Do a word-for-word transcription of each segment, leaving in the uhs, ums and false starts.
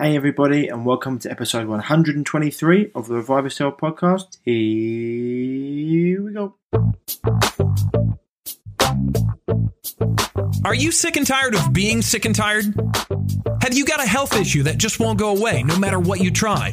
Hey everybody, and welcome to episode one hundred twenty-three of the Revive Yourself podcast. Here we go. Are you sick and tired of being sick and tired? Have you got a health issue that just won't go away no matter what you try?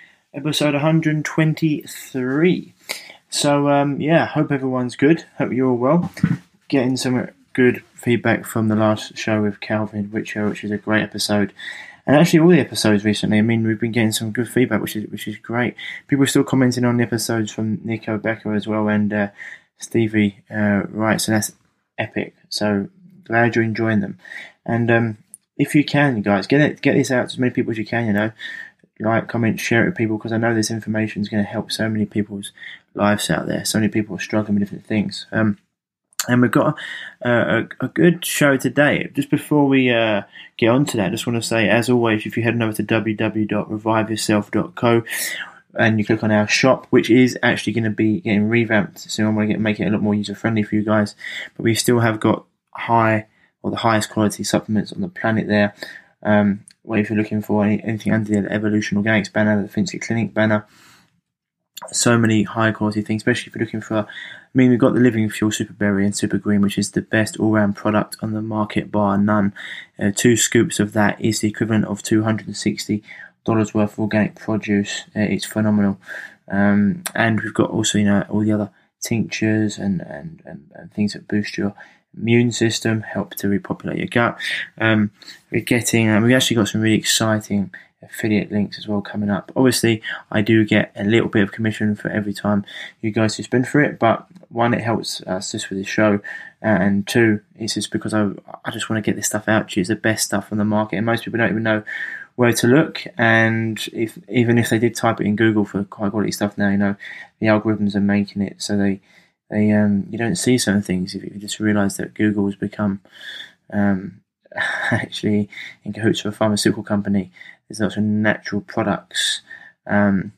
Episode one hundred twenty-three. So, um, yeah, hope everyone's good. Hope you're all well. Getting some good feedback from the last show with Calvin Wichita, which is a great episode. And actually all the episodes recently, I mean, we've been getting some good feedback, which is which is great. People are still commenting on the episodes from Nico Becker as well, and uh, Stevie uh, writes, and that's epic. So, glad you're enjoying them. And um, if you can, guys, get it, get this out to as many people as you can, you know. Like, comment, share it with people, because I know this information is going to help so many people's lives out there. So many people are struggling with different things. Um, and we've got a, a, a good show today. Just before we uh, get on to that, I just want to say, as always, if you head on over to w w w dot revive yourself dot co and you click on our shop, which is actually going to be getting revamped soon. I'm going to get, make it a lot more user-friendly for you guys. But we still have got high or the highest quality supplements on the planet there. Um, Well, if you're looking for any, anything under the Evolution Organics banner, the Finsic Clinic banner, so many high-quality things, especially if you're looking for, I mean, we've got the Living Fuel Super Berry and Super Green, which is the best all-round product on the market, bar none. Uh, two scoops of that is the equivalent of two hundred sixty dollars worth of organic produce. Uh, it's phenomenal. Um, and we've got also, you know, all the other tinctures and, and, and, and things that boost your immune system, help to repopulate your gut. Um, we're getting, and um, we've actually got some really exciting affiliate links as well coming up. Obviously, I do get a little bit of commission for every time you guys who spend for it, but one, it helps us just with this show, and two, it's just because I I just want to get this stuff out to you. It's the best stuff on the market, and most people don't even know where to look. And if even if they did type it in Google for high quality stuff now, you know, the algorithms are making it so they. They, um, you don't see certain things if you just realise that Google has become um, actually in cahoots with a pharmaceutical company. There's lots of natural products um,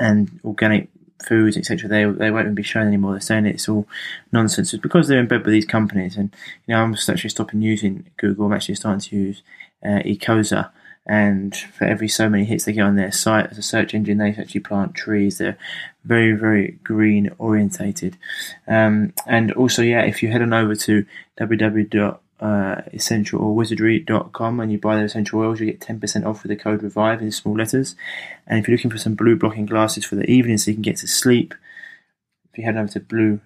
and organic foods, et cetera. They they won't even be shown anymore. They're saying it's all nonsense. It's because they're in bed with these companies. And you know, I'm actually stopping using Google. I'm actually starting to use uh, Ecosia. And for every so many hits they get on their site as a search engine, they actually plant trees. They're very, very green orientated. Um, and also, yeah, if you head on over to w w w dot essential wizardry dot com and you buy the essential oils, you get ten percent off with the code REVIVE in small letters. And if you're looking for some blue blocking glasses for the evening so you can get to sleep, if you head over to blue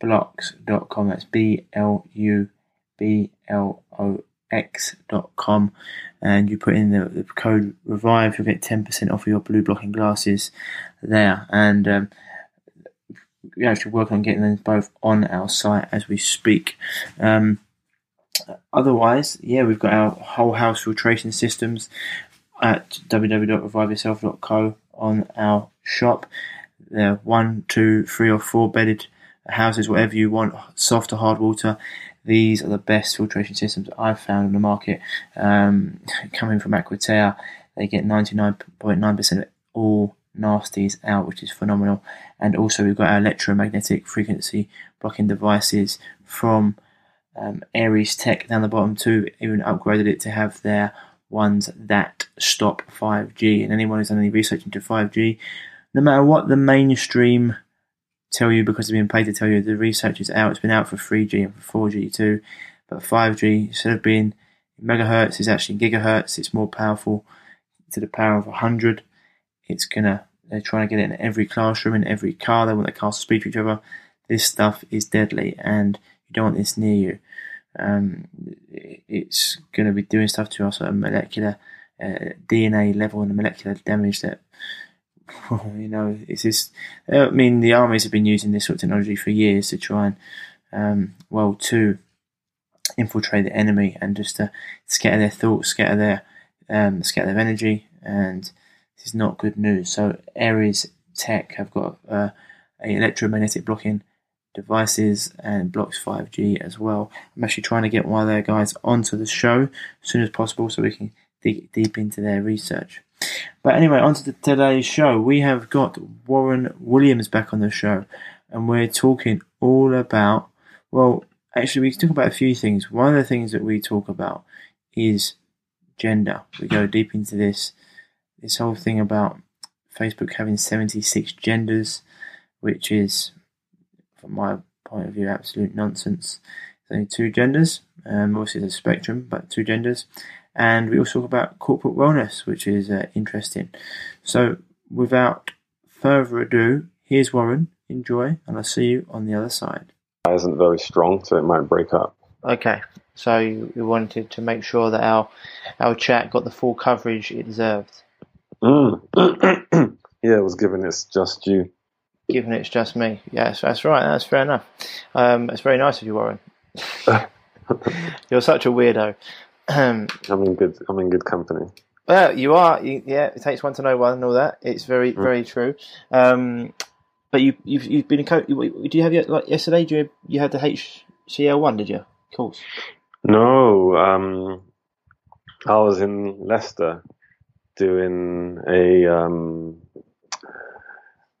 blocks dot com, that's B L U B L O X dot com, and you put in the, the code REVIVE, you'll get ten percent off of your blue blocking glasses there. And um, we actually work on getting them both on our site as we speak. Um, otherwise, yeah, we've got our whole house filtration systems at w w w dot revive yourself dot co on our shop. They're one, two, three or four bedded houses, whatever you want, soft or hard water. These are the best filtration systems I've found on the market. Um, coming from Aquatier, they get ninety-nine point nine percent of all nasties out, which is phenomenal. And also we've got our electromagnetic frequency blocking devices from um, Ares Tech down the bottom too. Even upgraded it to have their ones that stop five G. And anyone who's done any research into five G, no matter what the mainstream tell you, because they've been paid to tell you, the research is out. It's been out for three G and for four G too, but five G, instead of being megahertz, is actually gigahertz. It's more powerful, to the power of one hundred. It's gonna, they're trying to get it in every classroom, in every car. They want the cars to speak to each other. This stuff is deadly, and you don't want this near you. Um, it's gonna be doing stuff to us at a molecular uh, D N A level, and the molecular damage that. You know, it's just, I mean, the armies have been using this sort of technology for years to try and, um, well, to infiltrate the enemy and just to scatter their thoughts, scatter their, um, scatter their energy, and This is not good news. So Ares Tech have got uh, a electromagnetic blocking devices and blocks five G as well. I'm actually trying to get one of their guys onto the show as soon as possible so we can dig deep into their research. But anyway, on to the, today's show. We have got Warren Williams back on the show, and we're talking all about, well, actually we talk about a few things. One of the things that we talk about is gender. We go deep into this, this whole thing about Facebook having seventy-six genders, which is, from my point of view, absolute nonsense. There's only two genders, um, obviously there's a spectrum, but two genders. And we also talk about corporate wellness, which is uh, interesting. So without further ado, here's Warren. Enjoy, and I'll see you on the other side. That isn't very strong, so it might break up. Okay, so we wanted to make sure that our our chat got the full coverage it deserved. Mm. Yeah, it was given its just due. Given it's just me. Yes, that's right. That's fair enough. Um, it's very nice of you, Warren. You're such a weirdo. I'm in good. I'm in good company. Well, you are. You, yeah, it takes one to know one, and all that. It's very, mm. very true. Um, but you, you've, you've been a coach. Do you have your, like yesterday? Do you you had the H C L one? Did you? Of course. No. Um, I was in Leicester doing a um,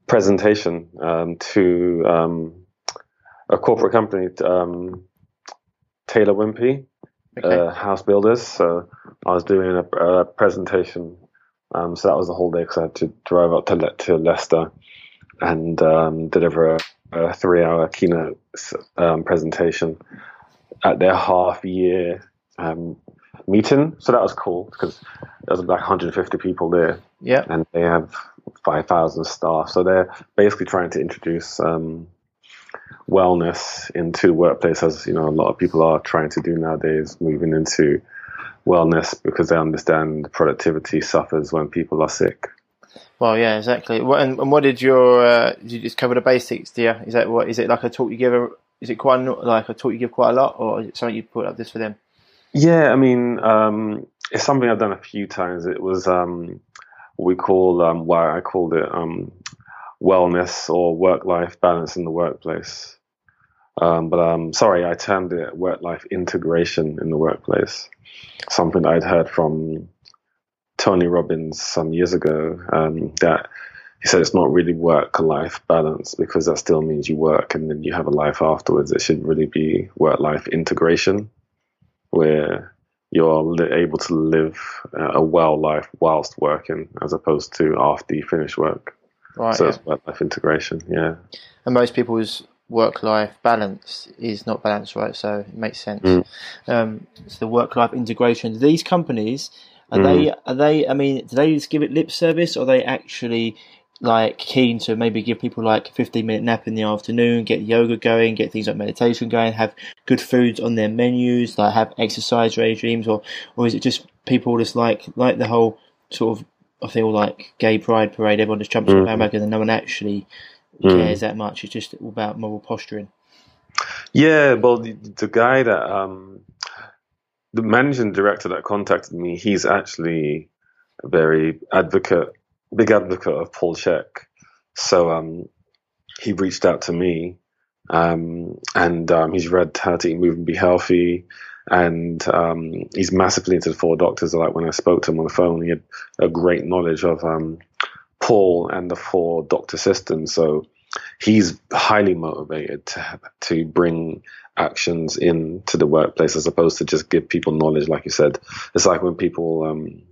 presentation um, to um, a corporate company, um, Taylor Wimpey. Okay. Uh, house builders, so I was doing a, a presentation, um, so that was the whole day because I had to drive up to, Le- to Leicester and um, deliver a, a three-hour keynote um, presentation at their half-year um, meeting, so that was cool because there was like one hundred fifty people there, yeah, and they have five thousand staff, so they're basically trying to introduce um, wellness into the workplace, as you know, a lot of people are trying to do nowadays, moving into wellness because they understand productivity suffers when people are sick. Well, yeah, exactly. What, and, and what did your? Uh, did you just cover the basics, dear? Is that what? Is it like a talk you give? A, is it quite like a talk you give quite a lot, or is it something you put up this for them? Yeah, I mean, um, it's something I've done a few times. It was um, what we call um, why well, I called it um, wellness or work-life balance in the workplace. Um, but um, sorry, I termed it work-life integration in the workplace, something I'd heard from Tony Robbins some years ago, um, that he said it's not really work-life balance because that still means you work and then you have a life afterwards. It should really be work-life integration, where you're able to live a well life whilst working as opposed to after you finish work. Right, so yeah. It's work-life integration, yeah. And most people's work-life balance is not balanced, right? So it makes sense. Mm. Um, so the work-life integration. These companies, are mm. they? Are they? I mean, do they just give it lip service, or are they actually like keen to maybe give people like a fifteen-minute nap in the afternoon, get yoga going, get things like meditation going, have good foods on their menus, like have exercise regimes, or or is it just people just like like the whole sort of, I feel like gay pride parade, everyone just jumps mm. on the bandwagon and no one actually cares mm. that much. It's just all about moral posturing. Yeah, well, the, the guy that, um, the managing director that contacted me, he's actually a very advocate, big advocate of Paul Chek. So um, he reached out to me um, and um, he's read How to Eat, Move and Be Healthy. And um, he's massively into the Four Doctors. Like when I spoke to him on the phone, he had a great knowledge of um, Paul and the Four Doctor system. So he's highly motivated to, to bring actions into the workplace as opposed to just give people knowledge, like you said. It's like when people um,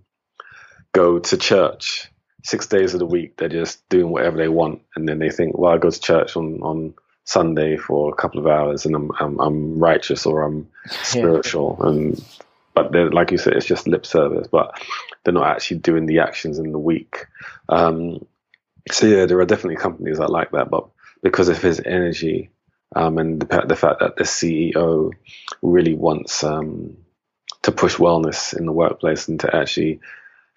go to church six days of the week, they're just doing whatever they want. And then they think, well, I go to church on, on Sunday for a couple of hours and I'm I'm, I'm righteous or I'm spiritual, yeah. and but they're, like you said, it's just lip service, but they're not actually doing the actions in the week. Um, so yeah, there are definitely companies that like that, but because of his energy um, and the, the fact that the C E O really wants um, to push wellness in the workplace and to actually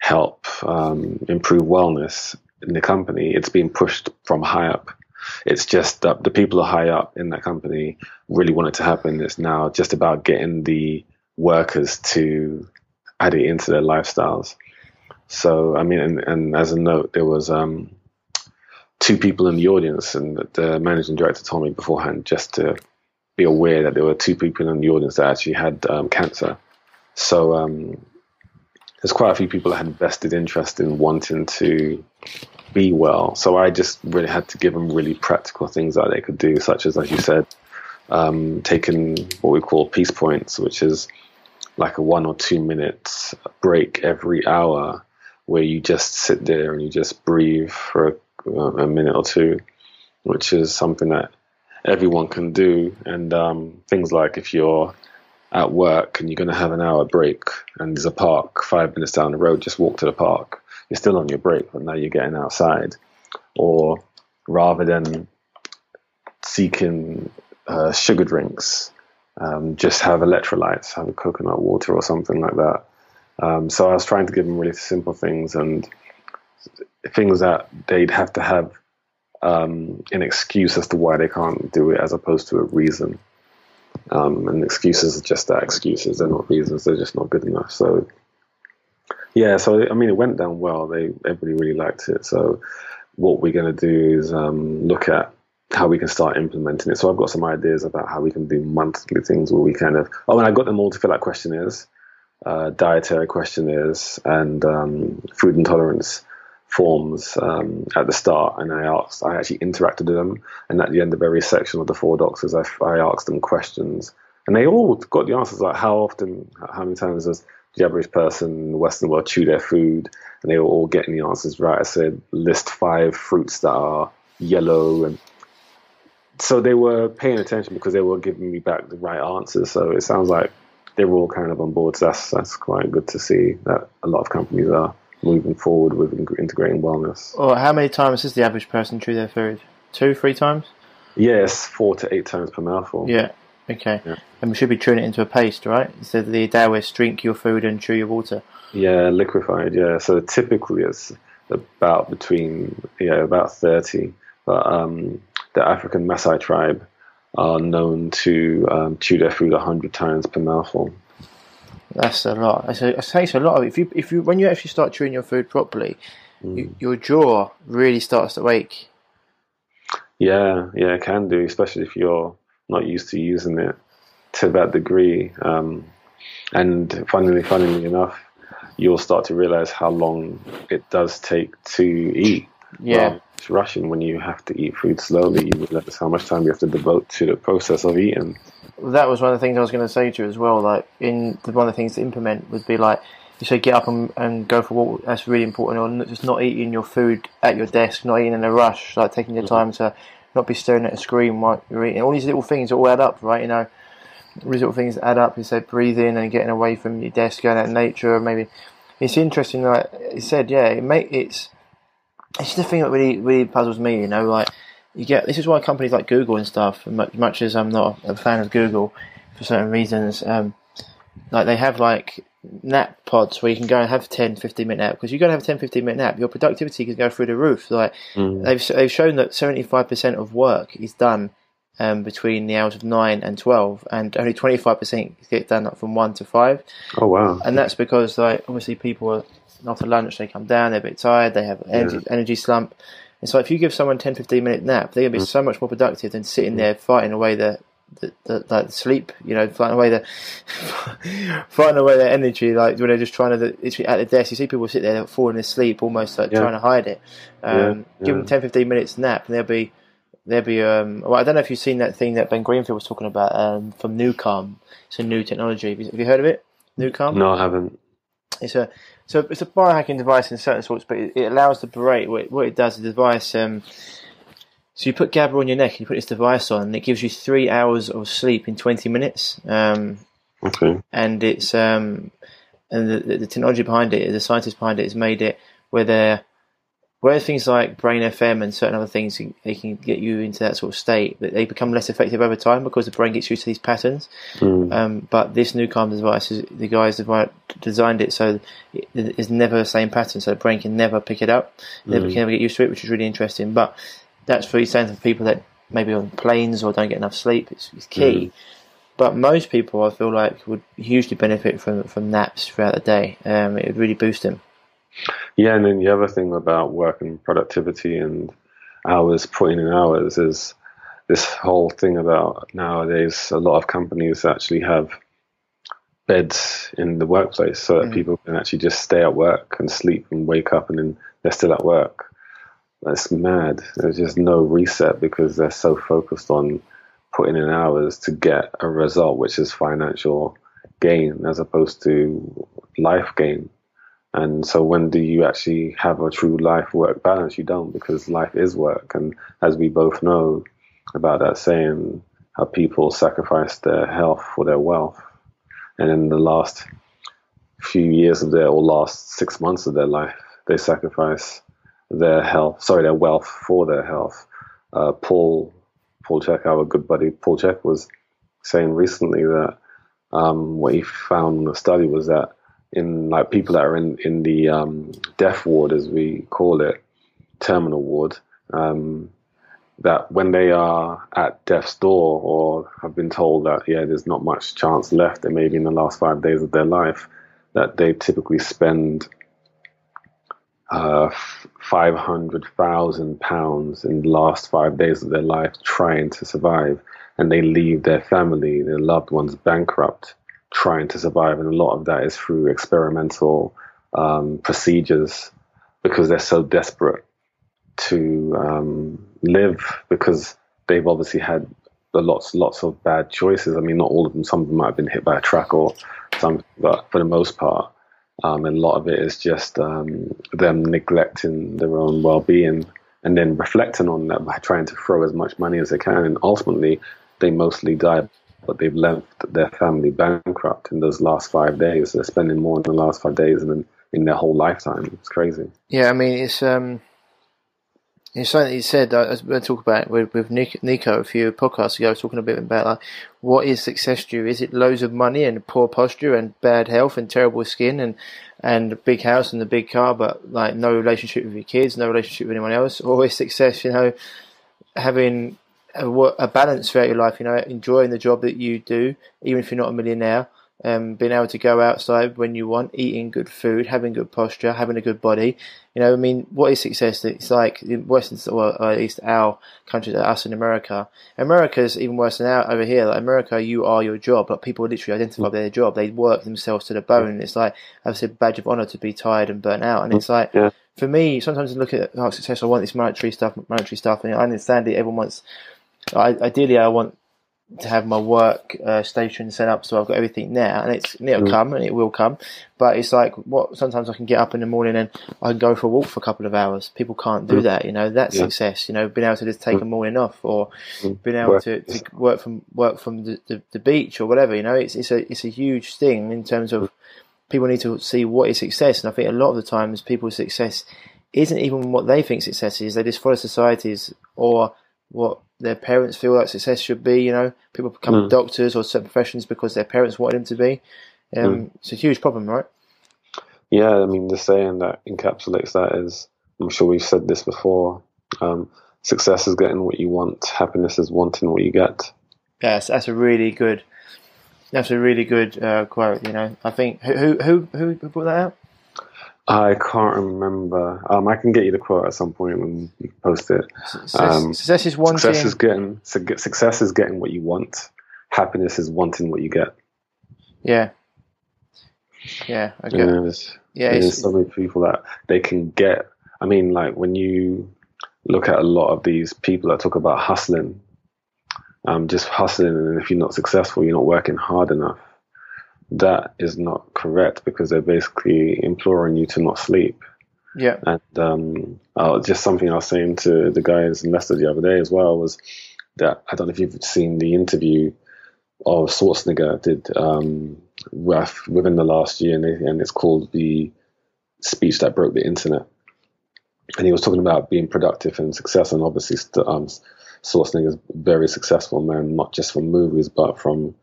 help um, improve wellness in the company, it's being pushed from high up. It's just that the people are high up in that company really want it to happen. It's now just about getting the workers to add it into their lifestyles. So, I mean, and, and as a note, there was um, two people in the audience, and the managing director told me beforehand just to be aware that there were two people in the audience that actually had um, cancer. So um, there's quite a few people that had vested interest in wanting to be well. So I just really had to give them really practical things that they could do, such as, like you said, um, taking what we call peace points, which is like a one or two minute break every hour where you just sit there and you just breathe for a, a minute or two, which is something that everyone can do. And um, things like if you're at work and you're going to have an hour break and there's a park five minutes down the road, just walk to the park. You're still on your break, but now you're getting outside. Or rather than seeking uh, sugar drinks, um, just have electrolytes, have a coconut water or something like that. Um, so I was trying to give them really simple things and things that they'd have to have um, an excuse as to why they can't do it, as opposed to a reason. Um, and excuses are just that, excuses. They're not reasons. They're just not good enough. So, yeah. So, I mean, it went down well. They everybody really liked it. So what we're going to do is um, look at how we can start implementing it. So I've got some ideas about how we can do monthly things where we kind of, oh, and I got them all to fill out questionnaires, uh, dietary questionnaires, and um, food intolerance forms um, at the start, and I asked, I actually interacted with them, and at the end of every section of the four doctors, I, I asked them questions, and they all got the answers, like how often, how many times does the average person in the Western world chew their food, and they were all getting the answers right. I said, list five fruits that are yellow, and so they were paying attention because they were giving me back the right answers, so it sounds like they were all kind of on board, so that's, that's quite good to see that a lot of companies are moving forward with integrating wellness. Or how many times does the average person chew their food? Two, three times? Yes, four to eight times per mouthful. Yeah, okay. Yeah. And we should be chewing it into a paste, right? Instead of the Taoists, drink your food and chew your water. Yeah, liquefied, yeah. So typically it's about between, yeah, about thirty. But um, the African Maasai tribe are known to um, chew their food one hundred times per mouthful. That's a lot. I say, I say it's a lot. If you, if you, when you actually start chewing your food properly, mm. you, your jaw really starts to wake. Yeah, yeah, it can do, especially if you're not used to using it to that degree. Um, and funnily, funnily enough, you'll start to realize how long it does take to eat. Yeah, well, it's rushing. When you have to eat food slowly, you realize how much time you have to devote to the process of eating. That was one of the things I was going to say to you as well. Like, in the, one of the things to implement would be, like you said, get up and, and go for a walk. That's really important. Or just not eating your food at your desk, not eating in a rush, like taking your time to not be staring at a screen while you're eating. All these little things all add up, right? You know, all these little things add up. You said breathing and getting away from your desk, going out in nature. Maybe it's interesting. Like you said, yeah, it may, it's it's the thing that really really puzzles me. You know, like. You get, this is why companies like Google and stuff, as much as I'm not a fan of Google for certain reasons, um, like they have like nap pods where you can go and have a ten, fifteen minute nap. Because you go and have a ten, fifteen minute nap, your productivity can go through the roof. Like mm. they've they've shown that seventy-five percent of work is done um, between the hours of nine and twelve, and only twenty-five percent get done from one to five. Oh, wow. And that's because, like, obviously people are, after lunch, they come down, they're a bit tired, they have energy, yeah. energy slump. And so if you give someone ten, fifteen minute nap, they're going to be so much more productive than sitting there fighting away the, the, the, the sleep, you know, fighting away the fighting away their energy, like when they're just trying to, it's at the desk, you see people sit there falling asleep, almost like yeah. trying to hide it. Um, yeah, yeah. Give them ten, fifteen minutes nap and they'll be, they'll be, um, well, I don't know if you've seen that thing that Ben Greenfield was talking about um, from NuCalm. It's a new technology. Have you, have you heard of it? NuCalm? No, I haven't. It's a so it's a biohacking device in certain sorts, but it, it allows the brain. What, what it does, the device. Um, so you put GABA on your neck, and you put this device on, and it gives you three hours of sleep in twenty minutes. Um, okay. And it's um, and the, the technology behind it, the scientists behind it, has made it where they're where things like Brain F M and certain other things, they can get you into that sort of state, but they become less effective over time because the brain gets used to these patterns. Mm. Um, but this NuCalm device, is, the guys designed it so it's never the same pattern, so the brain can never pick it up, mm. never can never get used to it, which is really interesting. But that's for example for people that maybe on planes or don't get enough sleep. It's, it's key. Mm. But most people, I feel like, would hugely benefit from from naps throughout the day. Um, it would really boost them. Yeah, and then the other thing about work and productivity and hours, putting in hours, is this whole thing about nowadays a lot of companies actually have beds in the workplace so that mm. people can actually just stay at work and sleep and wake up and then they're still at work. That's mad. There's just no reset because they're so focused on putting in hours to get a result, which is financial gain as opposed to life gain. And so when do you actually have a true life-work balance? You don't, because life is work. And as we both know about that saying, how people sacrifice their health for their wealth. And in the last few years of their, or last six months of their life, they sacrifice their health, sorry, their wealth for their health. Uh, Paul, Paul Chek, our good buddy Paul Chek, was saying recently that um, what he found in the study was that in like people that are in in the um, death ward, as we call it, terminal ward, um, that when they are at death's door or have been told that, yeah, there's not much chance left, and maybe in the last five days of their life, that they typically spend uh, five hundred thousand pounds in the last five days of their life trying to survive. And they leave their family, their loved ones bankrupt, trying to survive. And a lot of that is through experimental um, procedures because they're so desperate to um, live, because they've obviously had the lots lots of bad choices. I mean, not all of them, some of them might have been hit by a truck or something, but for the most part, um, a lot of it is just um, them neglecting their own well-being and then reflecting on that by trying to throw as much money as they can. And ultimately, they mostly die, but they've left their family bankrupt in those last five days. They're spending more in the last five days than in their whole lifetime. It's crazy. Yeah, I mean, it's... um. It's something you said. I was going to talk about with, with Nico a few podcasts ago. I was talking a bit about like, what is success to you? Is it loads of money and poor posture and bad health and terrible skin and and a big house and a big car, but like no relationship with your kids, no relationship with anyone else? Or is success, you know, having a, a balance throughout your life? You know, enjoying the job that you do, even if you're not a millionaire. Um, being able to go outside when you want, eating good food, having good posture, having a good body. You know, I mean, what is success? It's like, worse than, well, at least our country, us in America. America's even worse than our, over here. Like America, you are your job. Like people literally identify their job. They work themselves to the bone. It's like, it's a badge of honor to be tired and burnt out. And it's like, yeah. For me, sometimes I look at how oh, successful I want this monetary stuff, monetary stuff. And I understand that everyone wants, I, ideally I want, to have my work uh, station set up so I've got everything now, and it's and it'll mm. come and it will come, but it's like what sometimes I can get up in the morning and I can go for a walk for a couple of hours. People can't do mm. that, you know. That's yeah. success, you know, being able to just take mm. a morning off, or mm. being able work. To, to work from work from the, the, the beach or whatever, you know. It's it's a it's a huge thing in terms of people need to see what is success, and I think a lot of the times people's success isn't even what they think success is. They just follow societies or what their parents feel like success should be, you know. People become mm. doctors or certain professions because their parents wanted them to be. Um, mm. It's a huge problem, right? Yeah, I mean, the saying that encapsulates that is, I'm sure we've said this before, um, success is getting what you want, happiness is wanting what you get. Yes, that's a really good, that's a really good uh, quote, you know. I think, who who who who put that out? I can't remember. Um, I can get you the quote at some point when you post it. Success, um, success is wanting. Success is getting. Success is getting what you want. Happiness is wanting what you get. Yeah. Yeah. I get. You know, there's, yeah. There's it's, so many people that they can get. I mean, like when you look at a lot of these people that talk about hustling, um, just hustling, and if you're not successful, you're not working hard enough. That is not correct, because they're basically imploring you to not sleep. Yeah. And um, oh, just something I was saying to the guys in Leicester the other day as well was that, I don't know if you've seen the interview of Schwarzenegger did um, within the last year, and it's called The Speech That Broke the Internet. And he was talking about being productive and success, and obviously um, Schwarzenegger's a very successful man, not just from movies, but from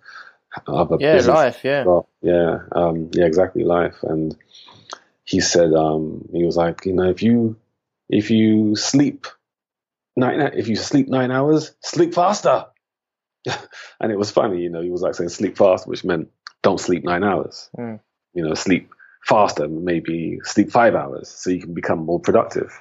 other yeah, business. life, yeah, well, yeah, um, yeah, exactly, life. And he said, um, he was like, you know, if you if you sleep nine, if you sleep nine hours, sleep faster. And it was funny, you know, he was like saying sleep fast, which meant don't sleep nine hours. Mm. You know, sleep faster and maybe sleep five hours so you can become more productive.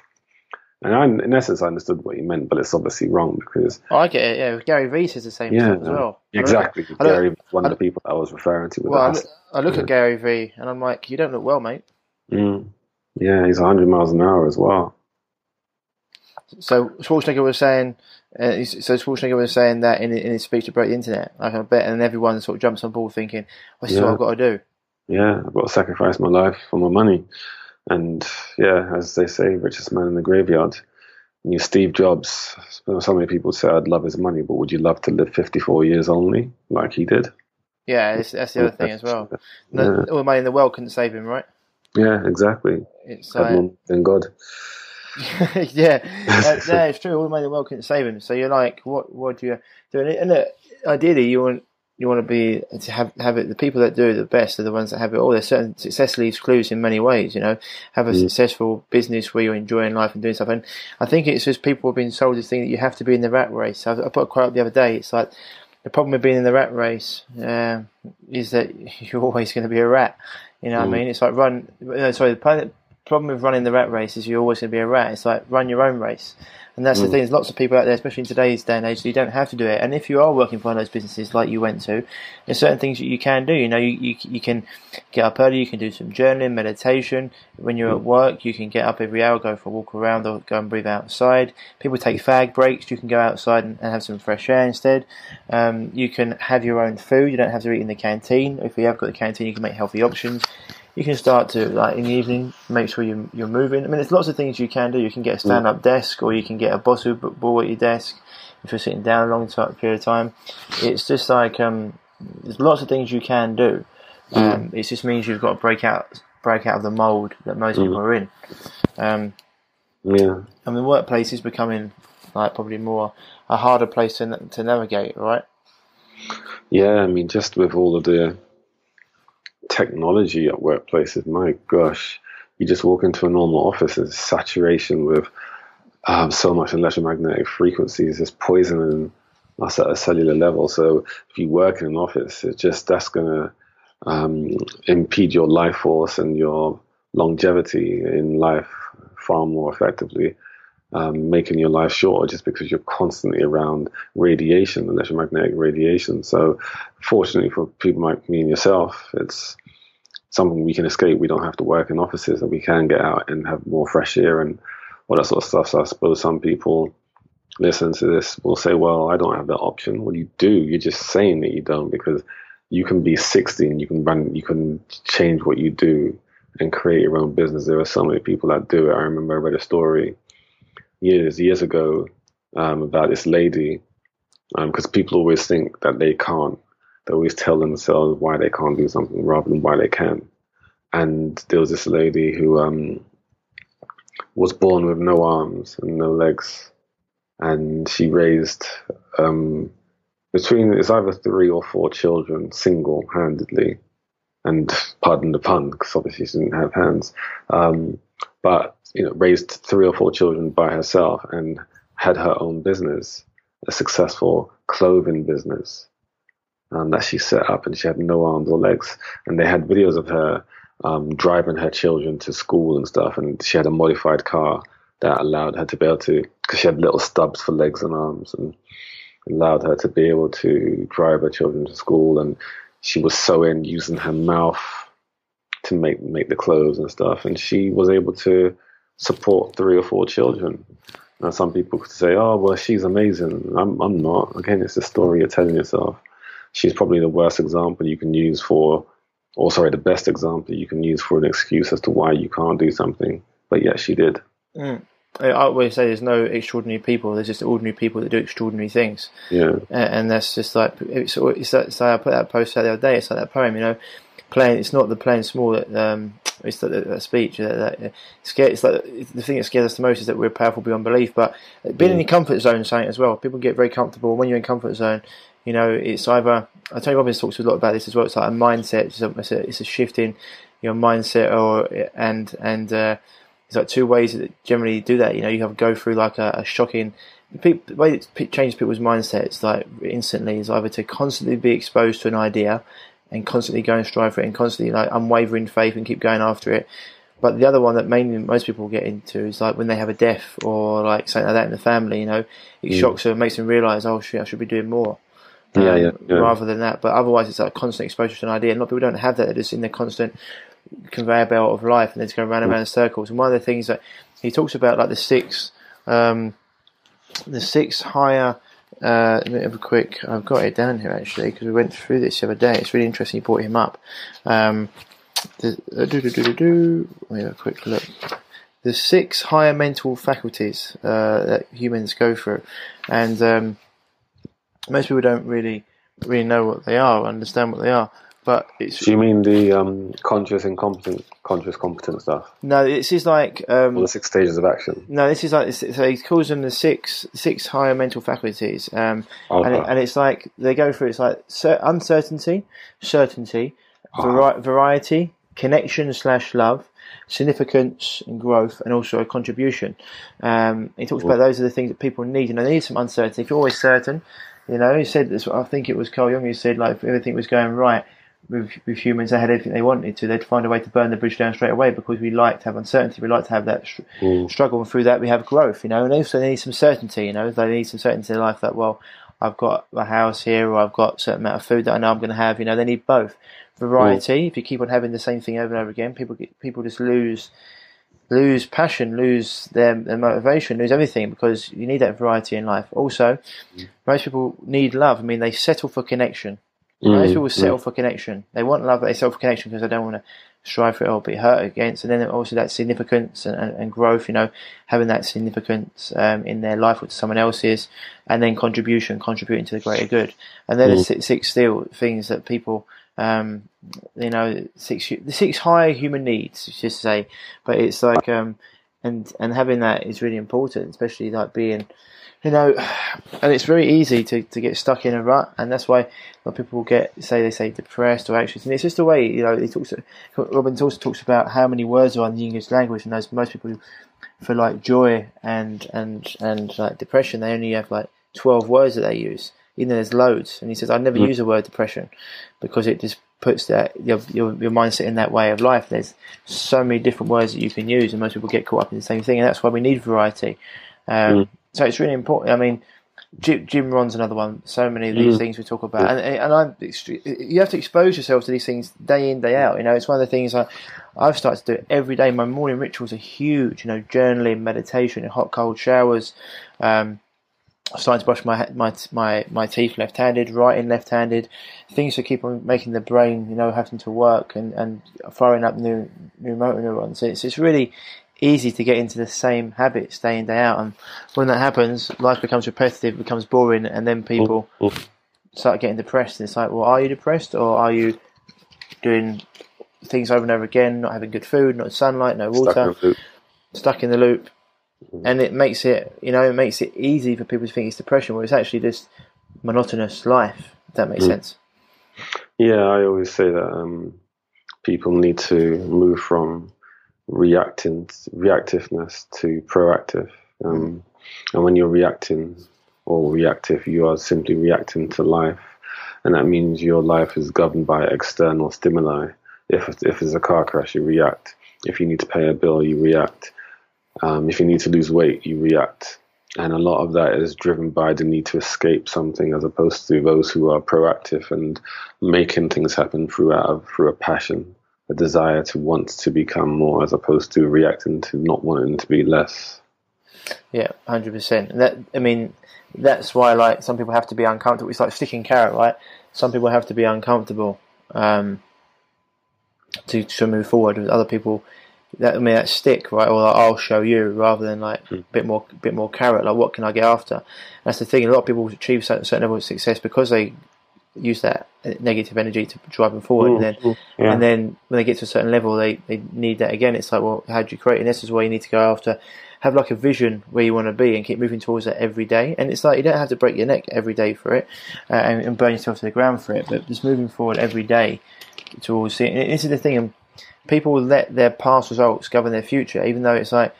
And I, in essence, I understood what he meant, but it's obviously wrong because... Oh, I get it, yeah. Gary Vee says the same yeah, thing as well. Exactly. I Gary Vee's one I, of the people that I was referring to. With well, I look, I look yeah. at Gary Vee and I'm like, you don't look well, mate. Mm. Yeah, he's a hundred miles an hour as well. So Schwarzenegger was saying, uh, so Schwarzenegger was saying that in, in his speech to break the internet, like I bet, and everyone sort of jumps on board thinking, "This is what I've got to do." Yeah, I've got to sacrifice my life for my money, and yeah, as they say, richest man in the graveyard. And you, Steve Jobs. So many people say, "I'd love his money," but would you love to live fifty-four years only, like he did? Yeah, that's, that's the other thing as well. No, yeah. All the money in the world couldn't save him, right? Yeah, exactly. It's like, than God. yeah, uh, yeah, it's true. All the money in the world couldn't save him. So you're like, what? What do you do? And look, ideally, you want you want to be to have have it. The people that do it the best are the ones that have it all. There's certain success leaves clues in many ways. You know, have a mm. successful business where you're enjoying life and doing stuff. And I think it's just people have been sold this thing that you have to be in the rat race. I, I put a quote up the other day. It's like the problem with being in the rat race uh, is that you're always going to be a rat. You know mm. what I mean? It's like run. No, sorry, the planet. Problem with running the rat race is you're always going to be a rat. It's like run your own race, and that's mm. the thing. There's lots of people out there, especially in today's day and age, that you don't have to do it. And if you are working for one of those businesses like you went to, there's certain things that you can do. You know, you you, you can get up early, you can do some journaling, meditation. When you're mm. at work, you can get up every hour, go for a walk around, or go and breathe outside. People take fag breaks. You can go outside and, and have some fresh air instead. Um, you can have your own food. You don't have to eat in the canteen. If you have got the canteen, you can make healthy options. You can start to, like, in the evening, make sure you, you're moving. I mean, there's lots of things you can do. You can get a stand-up desk, or you can get a Bosu ball at your desk if you're sitting down a long time, period of time. It's just like um, there's lots of things you can do. Um, it just means you've got to break out, break out of the mould that most people are in. Um, yeah. I mean, workplace is becoming like probably more a harder place to to navigate, right? Yeah, I mean, just with all of the technology at workplaces, my gosh, you just walk into a normal office and it's saturation with um, so much electromagnetic frequencies, it's poisoning us at a cellular level. So if you work in an office, it's just that's going to um, impede your life force and your longevity in life far more effectively, um, making your life shorter just because you're constantly around radiation, electromagnetic radiation. So fortunately for people like me and yourself, it's something we can escape. We don't have to work in offices, and we can get out and have more fresh air and all that sort of stuff. So I suppose some people listen to this will say, well, I don't have that option. Well, you do. You're just saying that you don't, because you can be sixty and you can run, you can change what you do and create your own business. There are so many people that do it. I remember I read a story years, years ago um, about this lady, because um, people always think that they can't. They always tell themselves why they can't do something rather than why they can. And there was this lady who um, was born with no arms and no legs, and she raised um, between it's either three or four children single-handedly, and pardon the pun, because obviously she didn't have hands, um, but you know, raised three or four children by herself and had her own business, a successful clothing business. Um, that she set up, and she had no arms or legs, and they had videos of her um, driving her children to school and stuff, and she had a modified car that allowed her to be able to, because she had little stubs for legs and arms, and allowed her to be able to drive her children to school, and she was sewing using her mouth to make make the clothes and stuff, and she was able to support three or four children. Now some people could say, oh, well, she's amazing. I'm, I'm not. Again, it's the story you're telling yourself. She's probably the worst example you can use for, or sorry, the best example you can use for an excuse as to why you can't do something. But yet she did. Mm. I always say there's no extraordinary people. There's just ordinary people that do extraordinary things. Yeah. And that's just like, it's, it's, like, it's like I put that post out the other day. It's like that poem, you know, playing, it's not the playing small that, um, it's that, that, that speech that, that uh, scared, it's like the thing that scares us the most is that we're powerful beyond belief. But being mm. in your comfort zone, saying as well, people get very comfortable. When you're in comfort zone, you know, it's either, Tony Robbins talks a lot about this as well. It's like a mindset. It's a, it's a shift in your mindset, or and and uh, it's like two ways that generally do that. You know, you have to go through like a, a shocking people, the way it changes people's mindsets like instantly is either to constantly be exposed to an idea and constantly go and strive for it and constantly like unwavering faith and keep going after it. But the other one that mainly most people get into is like when they have a death or like something like that in the family, you know, it mm. shocks them and makes them realise, oh shit, I should be doing more. Um, yeah, yeah, yeah. Rather than that. But otherwise it's like constant exposure to an idea. And a lot of people don't have that, they're just in the constant conveyor belt of life and they're just going round and round in circles. And one of the things that he talks about, like the six um, the six higher Uh, let me have a quick. I've got it down here actually because we went through this the other day. It's really interesting. You brought him up. Um, the, uh, do, do, do, do, do. Let me have a quick look. The six higher mental faculties uh, that humans go through, and um, most people don't really really know what they are, or understand what they are. But it's, do you mean the um, conscious incompetence, conscious competent stuff? No, this is like um, well, the six stages of action. No, this is like so he calls them the six six higher mental faculties, um, okay. and, it, and it's like they go through. It's like uncertainty, certainty, vari- variety, connection slash love, significance and growth, and also a contribution. Um, he talks about those are the things that people need, and they need some uncertainty. If you're always certain, you know, he said this. I think it was Carl Jung who said like if everything was going right. With, with humans, they had everything they wanted to. They'd find a way to burn the bridge down straight away because we like to have uncertainty. We like to have that mm. struggle, and through that we have growth, you know. And also they need some certainty, you know. They need some certainty in life that, well, I've got a house here, or I've got a certain amount of food that I know I'm going to have. You know, they need both variety. Mm. If you keep on having the same thing over and over again, people get, people just lose lose passion, lose their, their motivation, lose everything because you need that variety in life. Also, mm. most people need love. I mean, they settle for connection. Most people settle for connection. They want love, but they settle for connection because they don't want to strive for it or be hurt against. And then also that significance and, and, and growth, you know, having that significance um, in their life or to someone else's, and then contribution, contributing to the greater good. And then mm. the six, six still things that people, um, you know, six the six higher human needs, just to say. But it's like, um, and and having that is really important, especially like being. You know, and it's very easy to, to get stuck in a rut, and that's why people get say they say depressed or anxious, and it's just the way, you know. He talks. Robin also talks about how many words are in the English language, and those most people for like joy and and and like depression, they only have like twelve words that they use. You know, there's loads, and he says I never mm. use the word depression because it just puts that your, your your mindset in that way of life. There's so many different words that you can use, and most people get caught up in the same thing, and that's why we need variety. Um, mm. So it's really important. I mean, Jim, Jim Ron's another one. So many of these mm. things we talk about, and and I'm you have to expose yourself to these things day in, day out. You know, it's one of the things I, I've started to do every day. My morning rituals are huge. You know, journaling, meditation, hot cold showers. Um, I'm starting to brush my my my my teeth left-handed, writing left-handed. Things to keep on making the brain, you know, having to work and and firing up new new motor neurons. It's it's really. Easy to get into the same habits day in, day out, and when that happens, life becomes repetitive, becomes boring, and then people oof, oof. start getting depressed. And it's like, well, are you depressed, or are you doing things over and over again, not having good food, not sunlight, no water, stuck in the loop, stuck in the loop. Mm-hmm. And it makes it, you know, it makes it easy for people to think it's depression, where it's actually just monotonous life. If that makes mm. sense. Yeah, I always say that um, people need to move from. reacting reactiveness to proactive, um, and when you're reacting or reactive, you are simply reacting to life, and that means your life is governed by external stimuli. If if there's a car crash, you react. If you need to pay a bill, you react. Um, if you need to lose weight, you react. And a lot of that is driven by the need to escape something, as opposed to those who are proactive and making things happen through a, through a passion, a desire to want to become more, as opposed to reacting to not wanting to be less. Yeah, one hundred percent. That I mean, that's why like some people have to be uncomfortable. It's like sticking carrot, right? Some people have to be uncomfortable um, to to move forward. With other people, that I mean, that stick, right? Or like, I'll show you, rather than like a mm. bit more, bit more carrot. Like, what can I get after? That's the thing. A lot of people achieve certain certain level of success because they. Use that negative energy to drive them forward, ooh, and then ooh, yeah. and then when they get to a certain level, they, they need that again. It's like, well, how do you create? And this is where you need to go after, have like a vision where you want to be, and keep moving towards that every day. And it's like you don't have to break your neck every day for it, uh, and, and burn yourself to the ground for it, but just moving forward every day towards it. And this is the thing, and people let their past results govern their future, even though it's like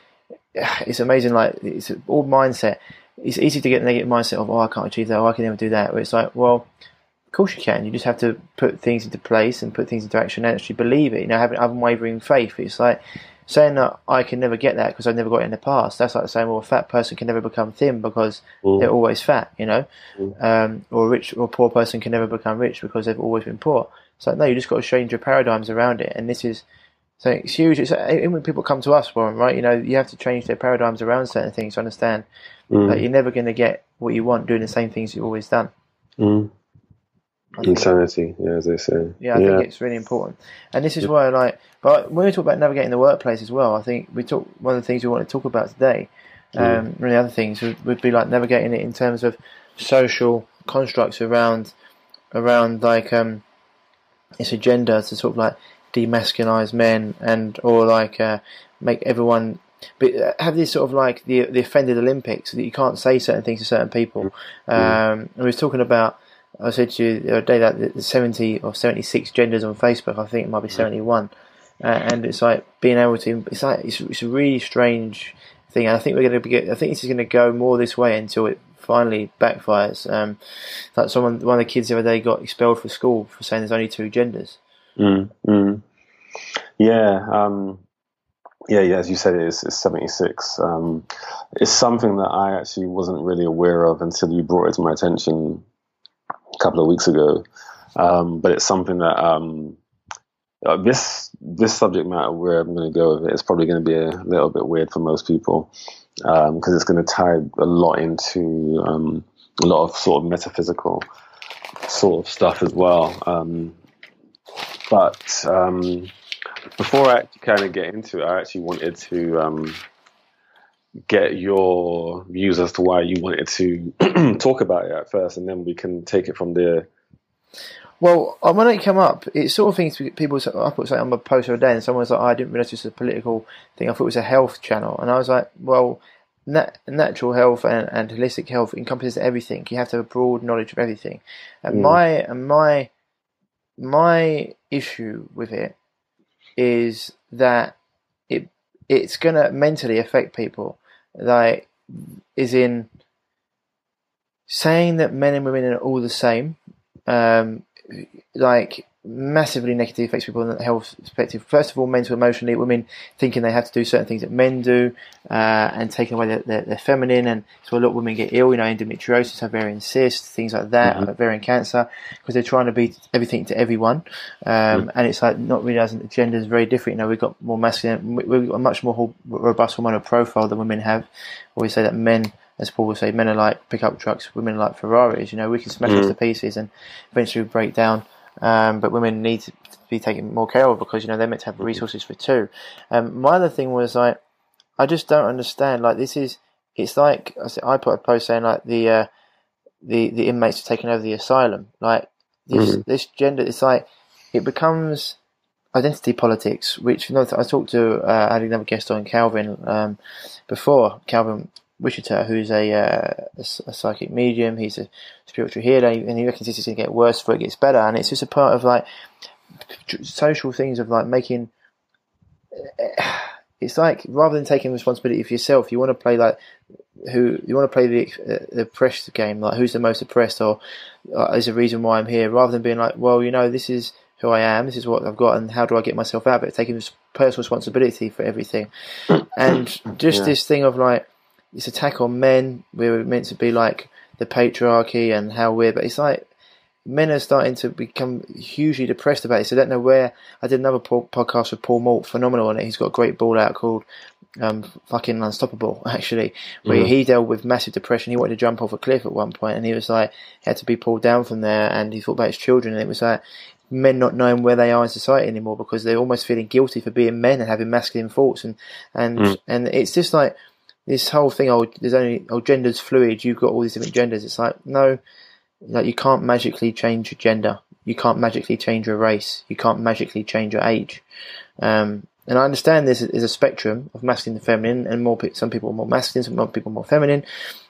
it's amazing. Like it's all mindset. It's easy to get a negative mindset of, oh, I can't achieve that, oh, I can never do that. But it's like, well. course you can. You just have to put things into place and put things into action and actually believe it. You know, have an unwavering faith. It's like saying that I can never get that because I've never got it in the past. That's like saying, well, a fat person can never become thin because mm. they're always fat, you know. Mm. Um, or a rich or poor person can never become rich because they've always been poor. It's like, no, you just got to change your paradigms around it. And this is so it's huge. It's even when people come to us, Warren, right? You know, you have to change their paradigms around certain things to understand mm. that you're never going to get what you want doing the same things you've always done. Mm. Insanity, yeah, as they say. Yeah, I yeah. think it's really important, and this is why, like, but when we talk about navigating the workplace as well, I think we talk one of the things we want to talk about today, um, mm. really other things would, would be like navigating it in terms of social constructs around, around like um, its agenda to sort of like demasculinize men and or like uh, make everyone. But have this sort of like the the offended Olympics that you can't say certain things to certain people. Mm. Um, and we was talking about. I said to you the other day that the seventy or seventy-six genders on Facebook, I think it might be seventy-one, uh, and it's like being able to, it's like, it's, it's a really strange thing, and I think we're going to get, I think this is going to go more this way until it finally backfires. Um, like someone, one of the kids the other day got expelled from school for saying there's only two genders. Mm, mm. Yeah, um, yeah, yeah, as you said, it is, it's seventy-six. Um, it's something that I actually wasn't really aware of until you brought it to my attention a couple of weeks ago, um, but it's something that um, uh, this this subject matter where I'm going to go with it is probably going to be a little bit weird for most people because um, it's going to tie a lot into um, a lot of sort of metaphysical sort of stuff as well. Um, but um, before I kind of get into it, I actually wanted to um, get your views as to why you wanted to talk about it at first, and then we can take it from there. Well, when it came up, it's sort of things people, I put something on my post the other day, and someone was like, oh, I didn't realise this was a political thing, I thought it was a health channel. And I was like, well, nat- natural health and, and holistic health encompasses everything. You have to have a broad knowledge of everything. And mm. my and my my issue with it is that it it's going to mentally affect people. Like, is in saying that men and women are all the same, um, like massively negatively affects people in the health perspective. First of all, mental, emotionally, women thinking they have to do certain things that men do, uh, and taking away their, their, their feminine. And so a lot of women get ill, you know, endometriosis, ovarian cysts, things like that, mm-hmm. ovarian cancer, because they're trying to be everything to everyone. Um, mm-hmm. And it's like not realizing that gender is very different. You know, we've got more masculine, we've got a much more robust hormonal profile than women have. We say that men, as Paul would say, men are like pickup trucks, women are like Ferraris. You know, we can smash mm-hmm. us to pieces and eventually break down. Um, but women need to be taken more care of because, you know, they're meant to have resources for two. Um, my other thing was, like, I just don't understand. Like, this is, it's like, I said, I put a post saying, like, the uh, the the inmates are taking over the asylum. Like, this mm-hmm. this gender, it's like, it becomes identity politics, which, you know, I talked to, uh, I had another guest on, Calvin, um, before, Calvin Wichita, who's a, uh, a, a psychic medium. He's a spiritual healer, and he reckons this is going to get worse before it gets better. And it's just a part of like social things of like making. It's like rather than taking responsibility for yourself, you want to play like who you want to play the uh, the oppressed game, like who's the most oppressed, or uh, is the reason why I'm here, rather than being like, well, you know, this is who I am, this is what I've got, and how do I get myself out of it? Taking personal responsibility for everything, and just yeah. this thing of like. This attack on men, we were meant to be like the patriarchy and how we're, but it's like men are starting to become hugely depressed about it. So I don't know where, I did another po- podcast with Paul Malt, phenomenal on it. He's got a great ball out called um, Fucking Unstoppable, actually, where mm. he dealt with massive depression. He wanted to jump off a cliff at one point, and he was like, he had to be pulled down from there, and he thought about his children, and it was like, men not knowing where they are in society anymore because they're almost feeling guilty for being men and having masculine thoughts. And, and, mm. and it's just like, this whole thing, oh, there's only, oh, gender's fluid, you've got all these different genders. It's like, no, like you can't magically change your gender. You can't magically change your race. You can't magically change your age. Um, and I understand this is a spectrum of masculine and feminine, and more some people are more masculine, some people are more feminine.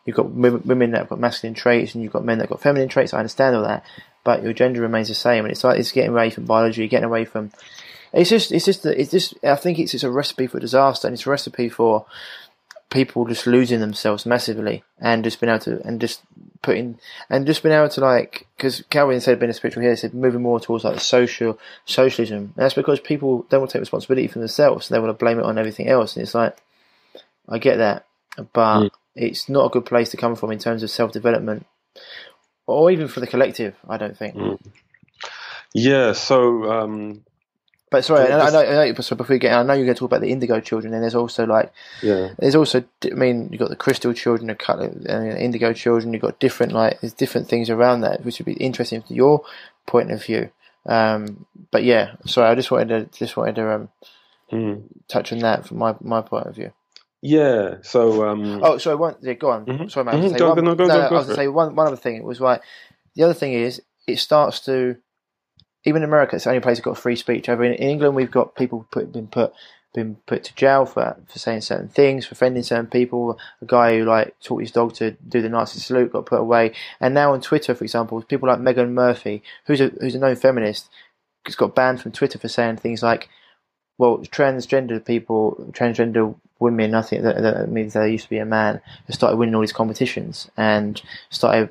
You've got women that have got masculine traits, and you've got men that have got feminine traits. I understand all that, but your gender remains the same. And it's like, it's getting away from biology, getting away from, it's just, it's just, it's just, I think it's, it's a recipe for disaster, and it's a recipe for people just losing themselves massively and just being able to and just putting and just been able to, like, because Calvin said being a spiritual healer, he said moving more towards like social socialism. And that's because people don't want to take responsibility for themselves, and they want to blame it on everything else. And it's like, I get that, but yeah. It's not a good place to come from in terms of self development, or even for the collective. I don't think. Mm. Yeah. So. Um... But sorry, I know, I know, I know, so before we get in, I know you're going to talk about the indigo children, and there's also like, yeah. there's also, I mean, you've got the crystal children, the indigo children, you've got different, like, there's different things around that, which would be interesting from your point of view. Um, but yeah, sorry, I just wanted to, just wanted to um, mm. touch on that from my, my point of view. Yeah, so. Um, oh, sorry, one, yeah, go on. Mm-hmm. Sorry, mate. I was going to say one, one other thing. It was like, the other thing is, it starts to, even in America, it's the only place that's got free speech. Over in England, we've got people put, been put been put to jail for for saying certain things, for offending certain people. A guy who like taught his dog to do the Nazi salute got put away. And now on Twitter, for example, people like Meghan Murphy, who's a who's a known feminist, has got banned from Twitter for saying things like, "Well, transgender people, transgender women, I think that, that means they used to be a man," have started winning all these competitions and started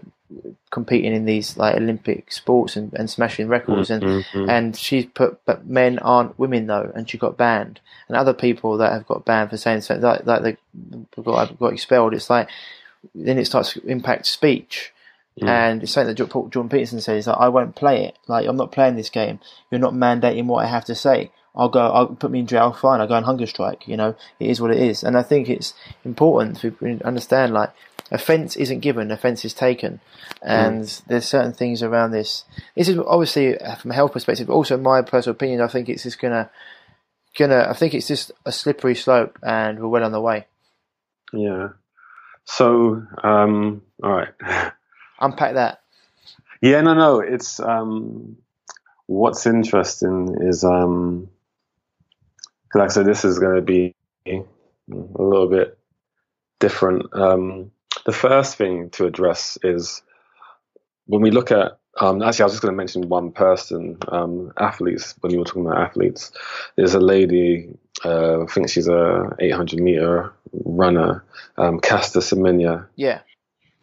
competing in these like Olympic sports and, and smashing records, and mm-hmm. and she's put, but men aren't women though, and she got banned, and other people that have got banned for saying so that like, like they got, got expelled. It's like then it starts to impact speech, mm. and it's something that Jordan Peterson says, like, I won't play it, like I'm not playing this game. You're not mandating what I have to say. I'll go. I'll put me in jail. Fine. I'll go on hunger strike. You know, it is what it is, and I think it's important to understand like. Offence isn't given, offence is taken, and mm. there's certain things around this. This is obviously from a health perspective, but also my personal opinion. I think it's just gonna, gonna. I think it's just a slippery slope, and we're well on the way. Yeah. So, um, all right. Unpack that. Yeah, no, no. It's um, what's interesting is um, cause like I said, this is going to be a little bit different. Um, The first thing to address is when we look at, um, actually I was just going to mention one person, um, athletes, when you were talking about athletes. There's a lady, uh, I think she's a eight hundred meter runner, um, Caster Semenya. Yeah.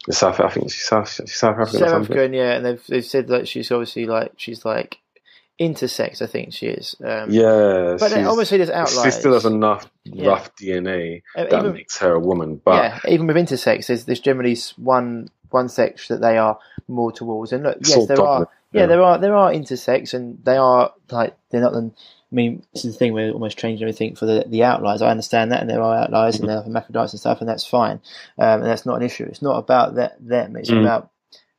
The South, I think she's South, she's South African. South African, yeah, and they've, they've said that she's obviously like, she's like intersex, I think she is. Um, yeah. But then obviously there's outliers. She still has enough yeah. rough D N A uh, that even, makes her a woman. But yeah, even with intersex, there's, there's generally one one sex that they are more towards. And look, yes, there are, yeah, yeah, there are there are intersex, and they are like they're not them. I mean, this is the thing, we're almost changing everything for the, the outliers. I understand that, and there are outliers, mm-hmm. and there are hermaphrodites and stuff, and that's fine, um, and that's not an issue. It's not about that them. It's mm. about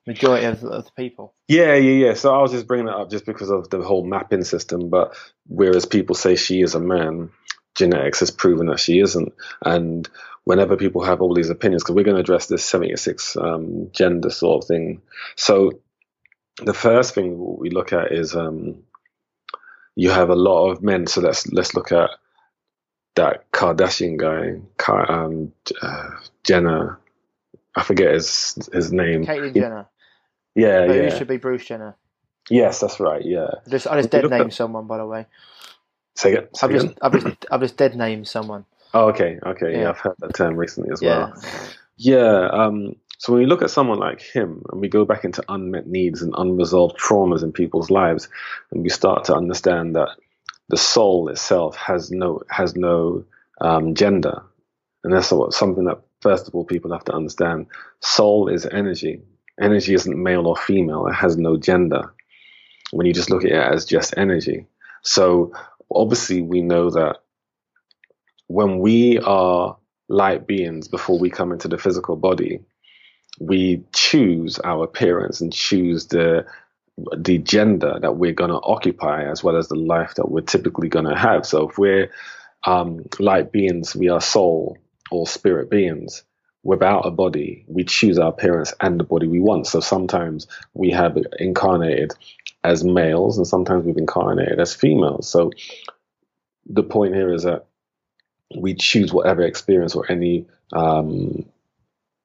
majority of, of the people. Yeah, yeah, yeah. So I was just bringing that up just because of the whole mapping system. But whereas people say she is a man, genetics has proven that she isn't. And whenever people have all these opinions, because we're going to address this seventy-six um, gender sort of thing. So the first thing we look at is um, you have a lot of men. So let's let's look at that Kardashian guy, um, uh, Jenner. I forget his his name. Caitlyn Jenner. Yeah, but yeah. Who should be Bruce Jenner? Yes, that's right. Yeah. Just, I just dead named at... someone, by the way. Say it. Say I've just, I've just, I've just dead named someone. Oh, okay, okay. Yeah. yeah, I've heard that term recently as yeah. well. Yeah. Um. So when we look at someone like him, and we go back into unmet needs and unresolved traumas in people's lives, and we start to understand that the soul itself has no has no um, gender, and that's something that first of all people have to understand. Soul is energy. Energy isn't male or female. It has no gender. When you just look at it as just energy. So obviously we know that when we are light beings, before we come into the physical body, we choose our appearance and choose the the gender that we're going to occupy, as well as the life that we're typically going to have. So if we're um, light beings, we are soul or spirit beings. Without a body, we choose our appearance and the body we want. So sometimes we have incarnated as males, and sometimes we've incarnated as females. So the point here is that we choose whatever experience or any um,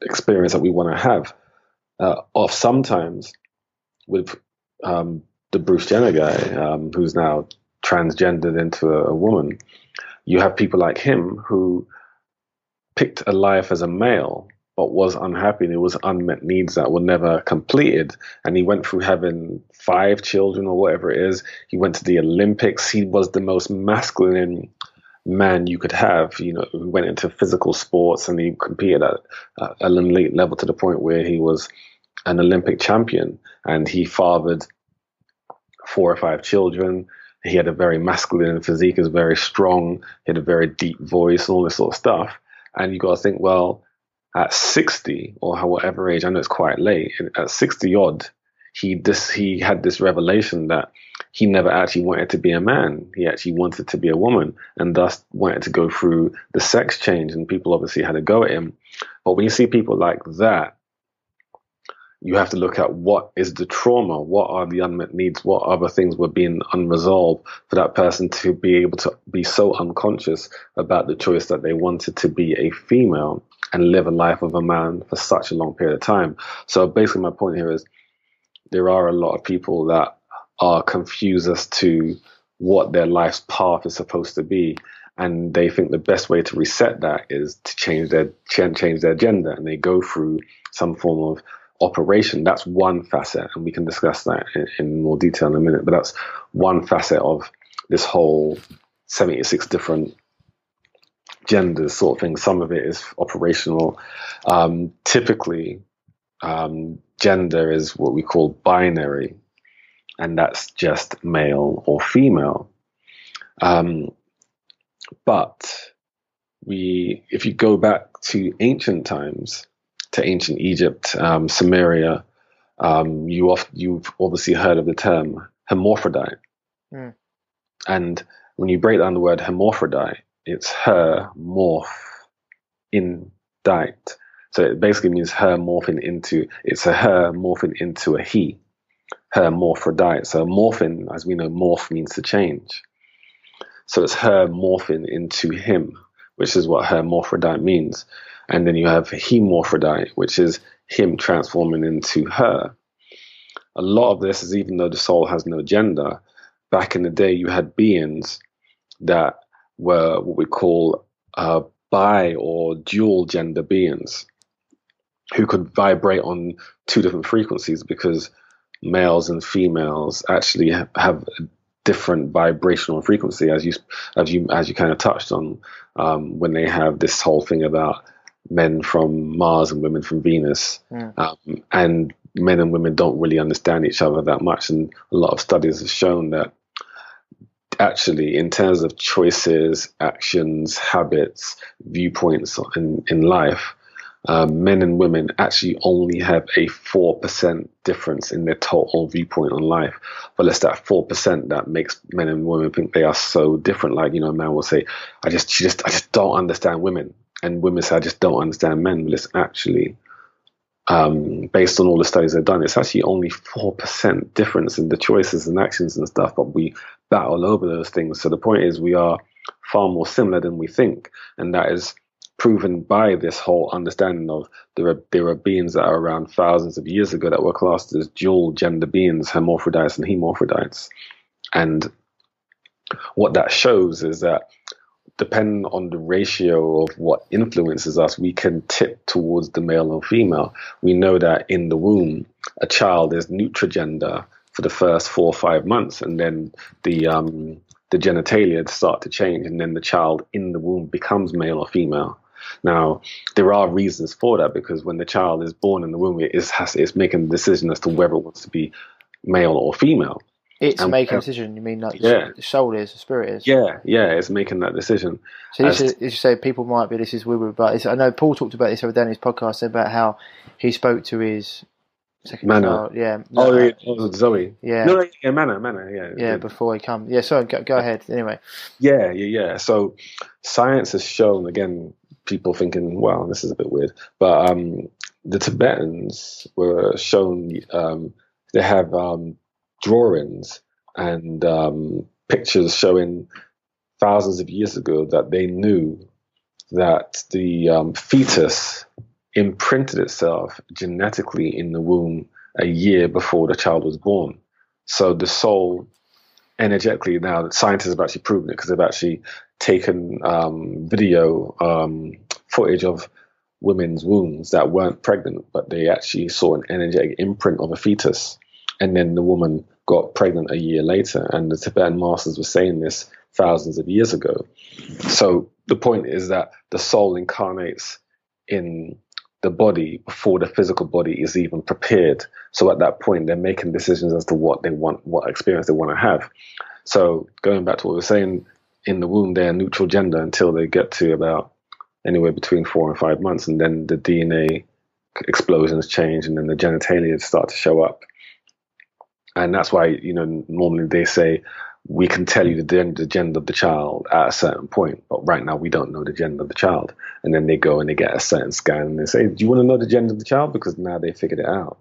experience that we want to have. Uh, or sometimes with um, the Bruce Jenner guy, um, who's now transgendered into a, a woman, you have people like him who picked a life as a male but was unhappy, and it was unmet needs that were never completed. And he went through having five children or whatever it is. He went to the Olympics. He was the most masculine man you could have, you know, who went into physical sports, and he competed at, at an elite level to the point where he was an Olympic champion, and he fathered four or five children. He had a very masculine physique, he was very strong, he had a very deep voice, and all this sort of stuff. And you got to think, well, at sixty or whatever age, I know it's quite late, at sixty odd, he this he had this revelation that he never actually wanted to be a man. He actually wanted to be a woman, and thus wanted to go through the sex change. And people obviously had a go at him. But when you see people like that, you have to look at what is the trauma, what are the unmet needs, what other things were being unresolved for that person to be able to be so unconscious about the choice that they wanted to be a female and live a life of a man for such a long period of time. So basically my point here is there are a lot of people that are confused as to what their life's path is supposed to be. And they think the best way to reset that is to change their change their gender. And they go through some form of operation. That's one facet, and we can discuss that in, in more detail in a minute, but that's one facet of this whole seventy-six different genders sort of thing. Some of it is operational. Um, typically, um, gender is what we call binary, and that's just male or female. Um, but we, if you go back to ancient times, to ancient Egypt, um, Samaria, um, you oft, you've obviously heard of the term hermaphrodite. Mm. And when you break down the word hermaphrodite, it's her morph in dite. So it basically means her morphing into, it's a her morphing into a he, her hermaphrodite. So morphing, as we know, morph means to change. So it's her morphing into him, which is what her hermaphrodite means. And then you have hermaphrodite, which is him transforming into her. A lot of this is, even though the soul has no gender, back in the day you had beings that were what we call uh, bi or dual gender beings who could vibrate on two different frequencies, because males and females actually have, have a different vibrational frequency, as you as you as you kind of touched on um, when they have this whole thing about men from Mars and women from Venus. Yeah. Um, and men and women don't really understand each other that much. And a lot of studies have shown that actually in terms of choices, actions, habits, viewpoints in, in life, um, men and women actually only have a four percent difference in their total viewpoint on life. But it's that four percent that makes men and women think they are so different. Like, you know, a man will say, I just, just, I just don't understand women. And women say, I just don't understand men. Well, it's actually, um, based on all the studies they've done, it's actually only four percent difference in the choices and actions and stuff, but we battle over those things. So the point is we are far more similar than we think. And that is proven by this whole understanding of there are, there are beings that are around thousands of years ago that were classed as dual gender beings, hermaphrodites and hermaphrodites. And what that shows is that depending on the ratio of what influences us, we can tip towards the male and female. We know that in the womb, a child is nutrigender for the first four or five months, and then the um, the genitalia start to change, and then the child in the womb becomes male or female. Now, there are reasons for that, because when the child is born in the womb, it is has, it's making a decision as to whether it wants to be male or female. It's and, making a decision, you mean, like, yeah. The soul is, the spirit is. Yeah, yeah, it's making that decision. So this is, as you say, people might be, this is woo-woo, but it's, I know Paul talked about this over there in his podcast, about how he spoke to his second Manor. Child. Yeah. Oh, no, yeah. Oh, Zoe. Yeah. No, yeah, Manor, Manor, yeah. Yeah, yeah. Before he come. Yeah, sorry, go, go ahead, anyway. Yeah, yeah, yeah. So science has shown, again, people thinking, wow, this is a bit weird, but um, the Tibetans were shown, um, they have... Um, drawings and um, pictures showing thousands of years ago that they knew that the um, fetus imprinted itself genetically in the womb a year before the child was born. So the soul energetically, now scientists have actually proven it because they've actually taken um, video um, footage of women's wombs that weren't pregnant, but they actually saw an energetic imprint of a fetus. And then the woman got pregnant a year later. And the Tibetan masters were saying this thousands of years ago. So the point is that the soul incarnates in the body before the physical body is even prepared. So at that point, they're making decisions as to what they want, what experience they want to have. So going back to what we were saying, in the womb, they're neutral gender until they get to about anywhere between four and five months. And then the D N A explosions change, and then the genitalia start to show up. And that's why, you know, normally they say, we can tell you the, the gender of the child at a certain point, but right now we don't know the gender of the child. And then they go and they get a certain scan and they say, do you want to know the gender of the child? Because now they figured it out.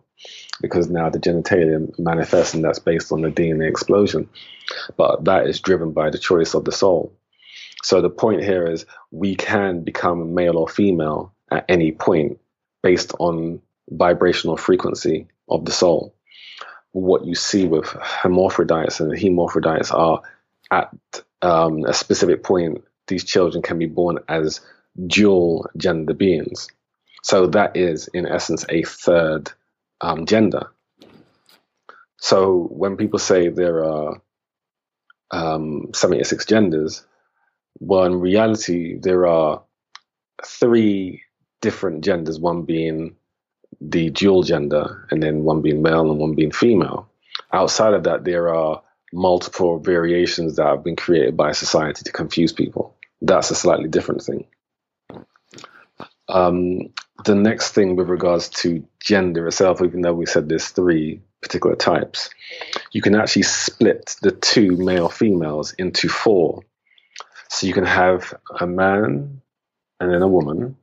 Because now the genitalia manifests, and that's based on the D N A explosion. But that is driven by the choice of the soul. So the point here is we can become male or female at any point based on vibrational frequency of the soul. What you see with hermaphrodites and hemaphrodites are at um, a specific point, these children can be born as dual gender beings. So that is, in essence, a third um, gender. So when people say there are um, seventy-six genders, well, in reality, there are three different genders, one being the dual gender, and then one being male and one being female. Outside of that, there are multiple variations that have been created by society to confuse people. That's a slightly different thing. Um, the next thing with regards to gender itself, even though we said there's three particular types, you can actually split the two male females into four. So you can have a man and then a woman,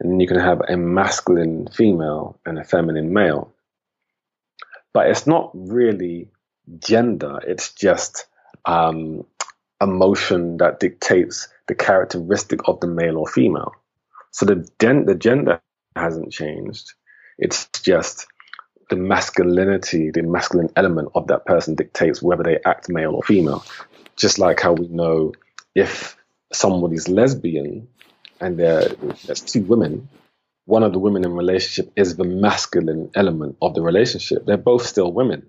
and you can have a masculine female and a feminine male. But it's not really gender. It's just um, emotion that dictates the characteristic of the male or female. So the, den- the gender hasn't changed. It's just the masculinity, the masculine element of that person dictates whether they act male or female. Just like how we know if somebody's lesbian, and there, there's two women, one of the women in a relationship is the masculine element of the relationship. They're both still women,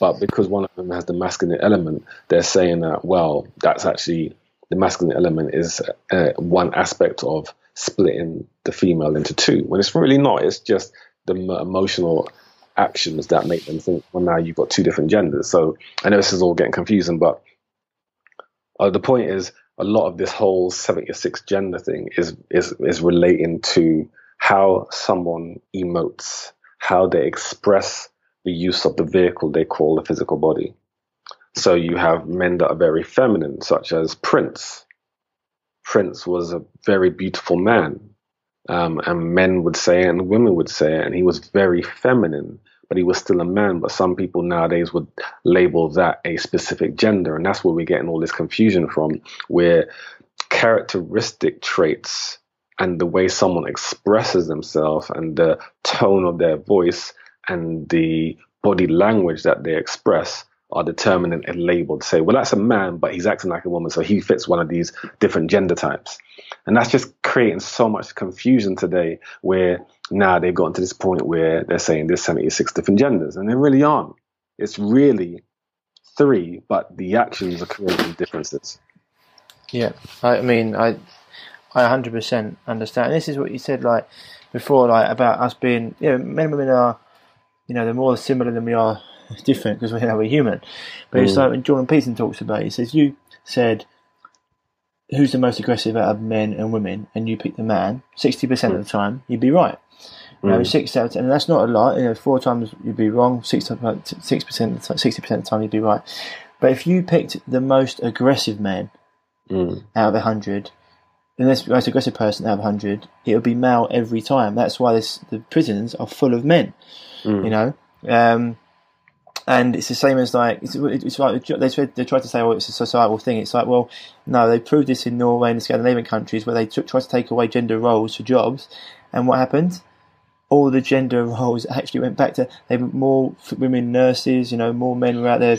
but because one of them has the masculine element, they're saying that, well, that's actually, the masculine element is uh, one aspect of splitting the female into two, when it's really not. It's just the m- emotional actions that make them think, well, now you've got two different genders. So I know this is all getting confusing, but uh, the point is, a lot of this whole seventy-six gender thing is is is relating to how someone emotes, how they express the use of the vehicle they call the physical body. So you have men that are very feminine, such as Prince. Prince was a very beautiful man, um, and men would say it and women would say it, and he was very feminine, but he was still a man. But some people nowadays would label that a specific gender. And that's where we're getting all this confusion from, where characteristic traits and the way someone expresses themselves and the tone of their voice and the body language that they express are determined and labeled. Say, well, that's a man, but he's acting like a woman, so he fits one of these different gender types. And that's just creating so much confusion today, where now they've gotten to this point where they're saying there's seventy-six different genders, and they really aren't. It's really three, but the actions are creating differences. Yeah, I mean, I I one hundred percent understand. And this is what you said, like, before, like, about us being, you know, men and women are, you know, they're more similar than we are different, because we know we're human. But mm. it's like when Jordan Peterson talks about it, he says, you said, who's the most aggressive out of men and women, and you pick the man, sixty percent mm. of the time, you'd be right. Mm. Now, six out of ten, and that's not a lot. You know, four times you'd be wrong, six percent, sixty percent of the time you'd be right. But if you picked the most aggressive man mm. out of a hundred, and the most aggressive person out of a hundred, it would be male every time. That's why this, the prisons are full of men. Mm. You know, um, and it's the same as, like, it's, it's like they tried, they tried to say, well, it's a societal thing. It's like, well, no, they proved this in Norway and the Scandinavian countries, where they t- tried to take away gender roles for jobs. And what happened? All the gender roles actually went back to, they were more women nurses, you know, more men were out there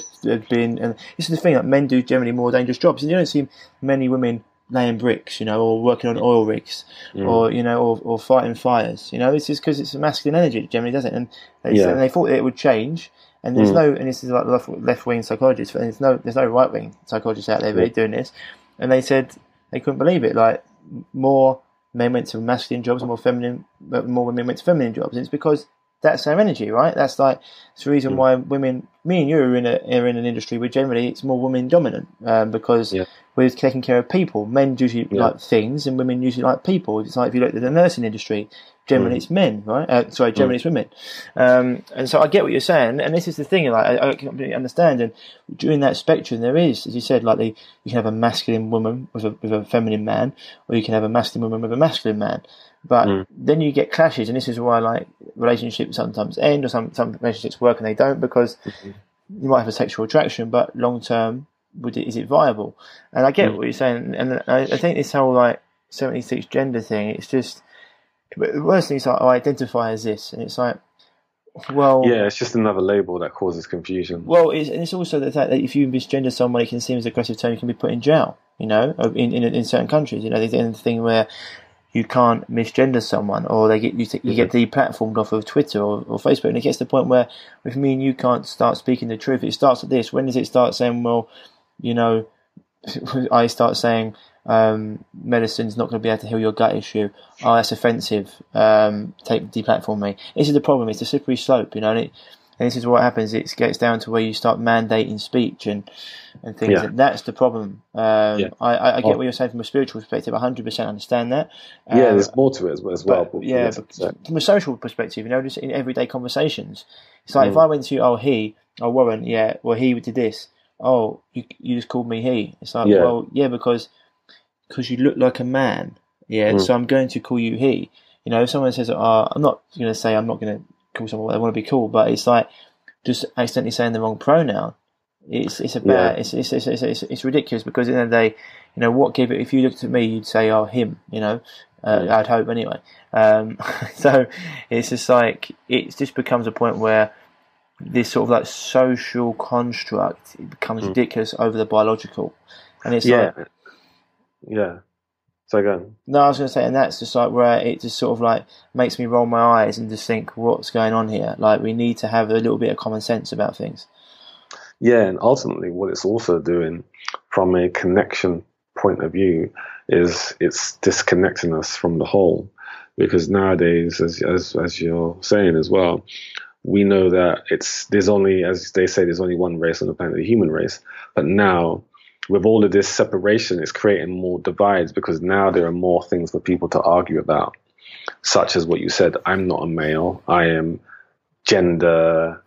being, and this is the thing, that like, men do generally more dangerous jobs. And you don't see many women laying bricks, you know, or working on oil rigs, mm. or, you know, or, or fighting fires. You know, it's just because it's a masculine energy that generally does it. And, yeah. and they thought that it would change. And there's mm. no, and this is like left wing psychologists, and there's no, there's no right wing psychologists out there really doing this. And they said they couldn't believe it. Like, more men went to masculine jobs, more feminine, more women went to feminine jobs. And it's because that's our energy, right? That's like, it's the reason mm. why women, me and you are in a, are in an industry where generally it's more women dominant, um, because yeah. we're taking care of people. Men usually yeah. like things, and women usually like people. It's like if you look at the nursing industry, generally mm. it's men, right? Uh, sorry, generally mm. it's women. Um, and so I get what you're saying, and this is the thing, like, I, I completely understand. And during that spectrum, there is, as you said, like the, you can have a masculine woman with a, with a feminine man, or you can have a masculine woman with a masculine man. But mm. then you get clashes, and this is why, like, relationships sometimes end, or some, some relationships work and they don't, because mm-hmm. you might have a sexual attraction, but long term, would it, is it viable? And I get mm. what you're saying, and I, I think this whole like seventy-six gender thing, it's just, the worst thing is like, oh, I identify as this, and it's like, well, yeah, it's just another label that causes confusion. Well, it's, and it's also the fact that if you misgender someone, it can seem as an aggressive term, you can be put in jail, you know, in in, in certain countries, you know, there's the thing where you can't misgender someone, or they get you, t- you get deplatformed off of Twitter or, or Facebook, and it gets to the point where, with me and you, can't start speaking the truth. It starts at this. When does it start saying, well, you know, I start saying um, medicine's not going to be able to heal your gut issue. Oh, that's offensive. Um, take deplatform me. This is the problem. It's a slippery slope, you know, and, it, and this is what happens. It gets down to where you start mandating speech and, and things. Yeah. And that's the problem. Um, yeah. I, I, I get oh. what you're saying from a spiritual perspective. one hundred percent understand that. Um, yeah, there's more to it as well. As well but, yeah, but from a social perspective, you know, just in everyday conversations. It's like mm. if I went to, oh, he, oh, Warren, yeah, well, he did this. Oh, you, you just called me he. It's like, yeah. well, yeah, because because you look like a man. Yeah, mm. so I'm going to call you he. You know, if someone says, oh, I'm not going to say I'm not going to call someone what they want to be called, but it's like just accidentally saying the wrong pronoun. It's it's about yeah. it's, it's, it's it's it's it's ridiculous, because at the end of the day, you know, what give it? If you looked at me, you'd say, oh, him. You know, uh, yeah. I'd hope anyway. Um, so it's just like it just becomes a point where this sort of like social construct, it becomes mm. ridiculous over the biological, and it's yeah, like, yeah. So go on. No, I was going to say, and that's just like where it just sort of like makes me roll my eyes and just think, what's going on here? Like, we need to have a little bit of common sense about things. Yeah, and ultimately, what it's also doing from a connection point of view is it's disconnecting us from the whole, because nowadays, as as as you're saying as well, we know that it's there's only, as they say, there's only one race on the planet, the human race. But now, with all of this separation, it's creating more divides, because now there are more things for people to argue about, such as what you said, I'm not a male, I am gender,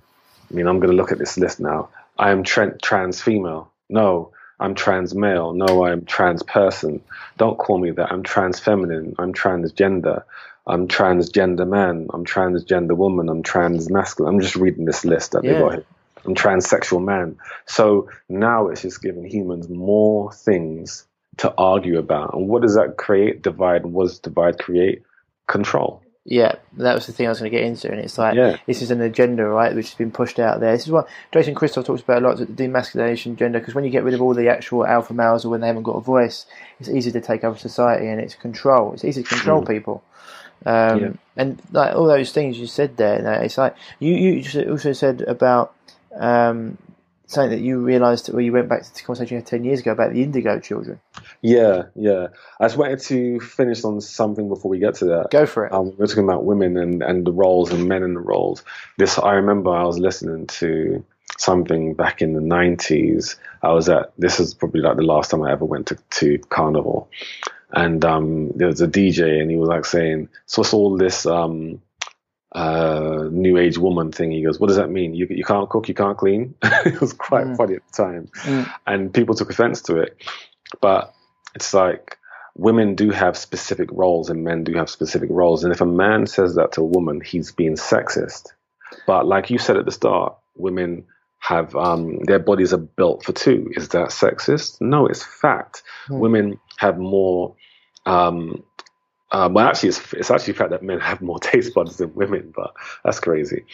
I mean, I'm going to look at this list now. I am tra- trans female. No, I'm trans male. No, I'm trans person. Don't call me that. I'm trans feminine. I'm transgender. I'm transgender man, I'm transgender woman, I'm trans masculine. I'm just reading this list that yeah. they got here. I'm transsexual man. So now it's just giving humans more things to argue about. And what does that create? Divide. What does divide create? Control. Yeah, that was the thing I was going to get into. And it's like, yeah. this is an agenda, right, which has been pushed out there. This is what Jason Christoph talks about a lot, the demasculation gender, because when you get rid of all the actual alpha males, or when they haven't got a voice, it's easy to take over society, and it's control. It's easy to control mm. people. Um, yeah. And like all those things you said there, you know, it's like you, you also said about um, something that you realised when you went back to the conversation you had ten years ago about the indigo children. Yeah, yeah. I just wanted to finish on something before we get to that. Go for it. Um, we're talking about women and, and the roles, and men in the roles. This I remember I was listening to something back in the nineties. I was at, this is probably like the last time I ever went to, to Carnival. And um, there was a D J, and he was like saying, so what's all this um, uh, new age woman thing? He goes, what does that mean? You you can't cook, you can't clean? It was quite mm. funny at the time. Mm. And people took offense to it. But it's like, women do have specific roles and men do have specific roles. And if a man says that to a woman, he's being sexist. But like you said at the start, women have, um, their bodies are built for two. Is that sexist? No, it's fact. Mm. Women have more, um, uh, well, actually, it's, it's actually fact that men have more taste buds than women, but that's crazy.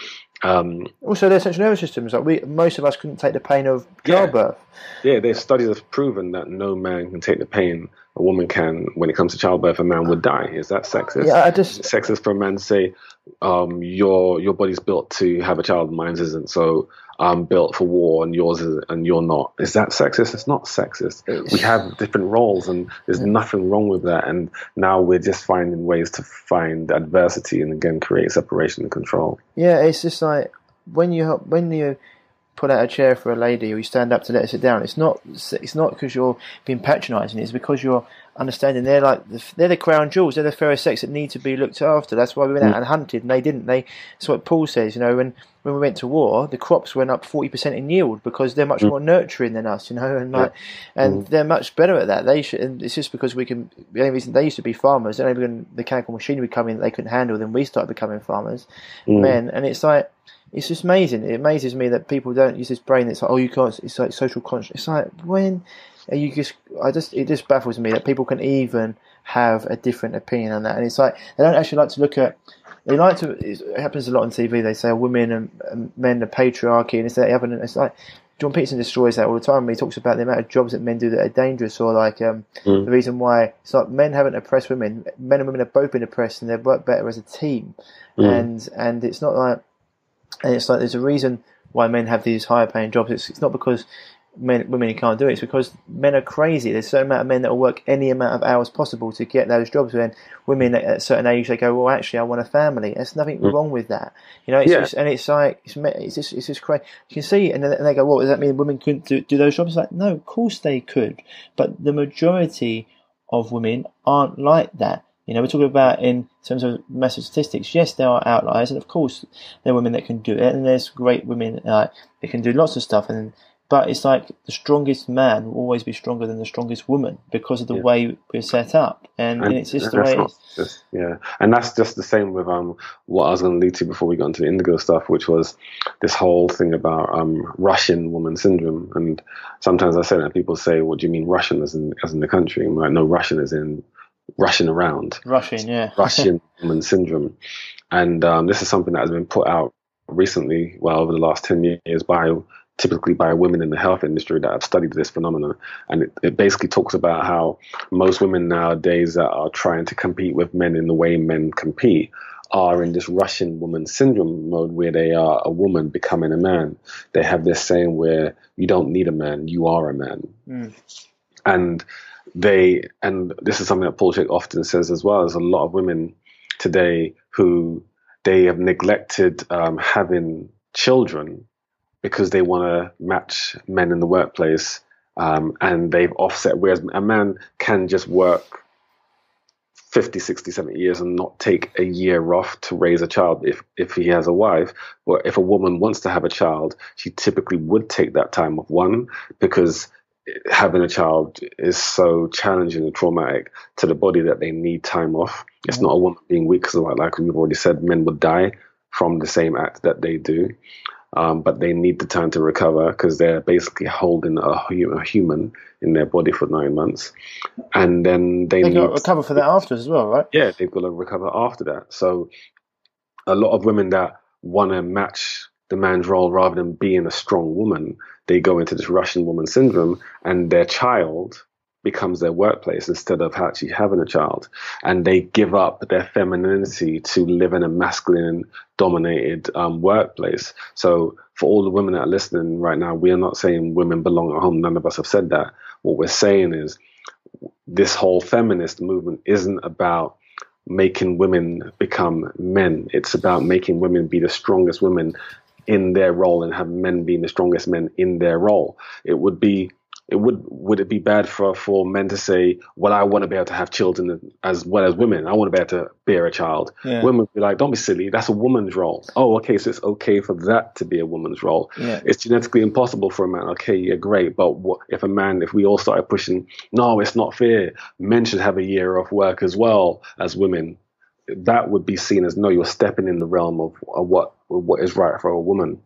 Um, also, their central nervous systems, like we, most of us couldn't take the pain of childbirth. Yeah, yeah, their studies have proven that no man can take the pain a woman can, when it comes to childbirth, a man would die. Is that sexist? Yeah, I just sexist for men to say, um, your your body's built to have a child, mine's isn't. So I'm built for war, and yours is, and you're not. Is that sexist? It's not sexist. We have different roles, and there's yeah. nothing wrong with that. And now we're just finding ways to find adversity, and again create separation and control. Yeah, it's just like when you help, when you. pull out a chair for a lady, or you stand up to let her sit down. It's not. It's not because you're being patronising. It's because you're understanding. They're like the, they're the crown jewels. They're the fairer sex that need to be looked after. That's why we went out and hunted, and they didn't. They. That's what Paul says. You know, when when we went to war, the crops went up forty percent in yield because they're much more nurturing than us. You know, and like, and they're much better at that. They should. And it's just because we can. The only reason they used to be farmers, the only reason the mechanical machinery come in, they couldn't handle. Then we started becoming farmers, mm. men, and it's like. It's just amazing. It amazes me that people don't use this brain. That's like, oh, you can't. It's like social conscious. It's like when are you just. I just. It just baffles me that people can even have a different opinion on that. And it's like they don't actually like to look at. They like to. It happens a lot on T V. They say women and, and men, the patriarchy, and it's that. Like, it's like Jordan Peterson destroys that all the time. He talks about the amount of jobs that men do that are dangerous, or like um, mm. the reason why it's like men haven't oppressed women. Men and women have both been oppressed, and they've worked better as a team. Mm. And and it's not like. And it's like there's a reason why men have these higher paying jobs. It's, it's not because men, women can't do it. It's because men are crazy. There's a certain amount of men that will work any amount of hours possible to get those jobs. When women at a certain age, they go, well, actually, I want a family. There's nothing mm. wrong with that. You know, it's yeah. just, and it's like, it's, it's, just, it's just crazy. You can see, and, and they go, well, does that mean women couldn't do, do those jobs? It's like, no, of course they could. But the majority of women aren't like that. You know, we're talking about in terms of massive statistics. Yes, there are outliers, and of course, there are women that can do it, and there's great women uh, that can do lots of stuff. And but it's like the strongest man will always be stronger than the strongest woman because of the yeah. way we're set up, and, and, and it's just the way. Not, it's, just, yeah, and that's just the same with um what I was going to lead to before we got into the indigo stuff, which was this whole thing about um Russian woman syndrome. And sometimes I say that people say, "What do you mean Russian as in as in the country?" And I'm like, no, Russian as in. Rushing around. Rushing, yeah. Russian woman syndrome. And um, this is something that has been put out recently, well, over the last ten years, by typically by women in the health industry that have studied this phenomenon. And it, it basically talks about how most women nowadays that are trying to compete with men in the way men compete are in this Russian woman syndrome mode where they are a woman becoming a man. They have this saying where you don't need a man, you are a man. Mm. And They and this is something that Paul Chek often says as well. There's a lot of women today who they have neglected um, having children because they want to match men in the workplace, um, and they've offset. Whereas a man can just work fifty, sixty, seventy years and not take a year off to raise a child if if he has a wife. Or if a woman wants to have a child, she typically would take that time off one because. Having a child is so challenging and traumatic to the body that they need time off. It's not a woman being weak, because like, like we've already said, men would die from the same act that they do. Um, but they need the time to recover because they're basically holding a, a human in their body for nine months. And then they, they need to recover for that after as well, right? Yeah, they've got to recover after that. So a lot of women that want to match the man's role rather than being a strong woman, they go into this Russian woman syndrome and their child becomes their workplace instead of actually having a child. And they give up their femininity to live in a masculine dominated um, workplace. So for all the women that are listening right now, we are not saying women belong at home. None of us have said that. What we're saying is this whole feminist movement isn't about making women become men. It's about making women be the strongest women in their role and have men being the strongest men in their role. It would be, it would, would it be bad for, for men to say, well, I want to be able to have children as well as women. I want to be able to bear a child. Yeah. Women would be like, don't be silly. That's a woman's role. Oh, okay. So it's okay for that to be a woman's role. Yeah. It's genetically impossible for a man. Okay. Yeah, great. But what if a man, if we all started pushing, no, it's not fair. Men should have a year off work as well as women. That would be seen as, no, you're stepping in the realm of what what is right for a woman.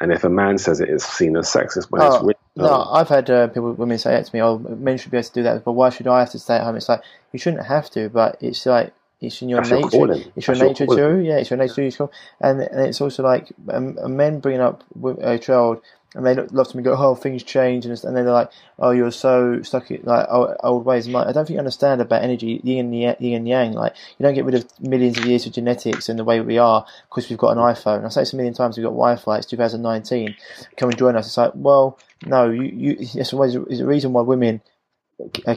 And if a man says it, it's seen as sexist when oh, it's written. No, um, I've had uh, people, women say that to me, oh, men should be able to do that, but why should I have to stay at home? It's like, you shouldn't have to, but it's like, it's in your That's nature. Your it's your That's nature your too. Yeah, it's your nature yeah. too. And, and it's also like um, men bringing up a child and they look to me and go, oh, things change, and, and then they're like, oh, you're so stuck in like old, old ways. Like, I don't think you understand about energy, yin and yang, yin and yang. Like, you don't get rid of millions of years of genetics and the way we are because we've got an iPhone. I say this a million times, we've got Wi-Fi, it's two thousand nineteen, come and join us. It's like, well, no, you, you, it's always it's a reason why women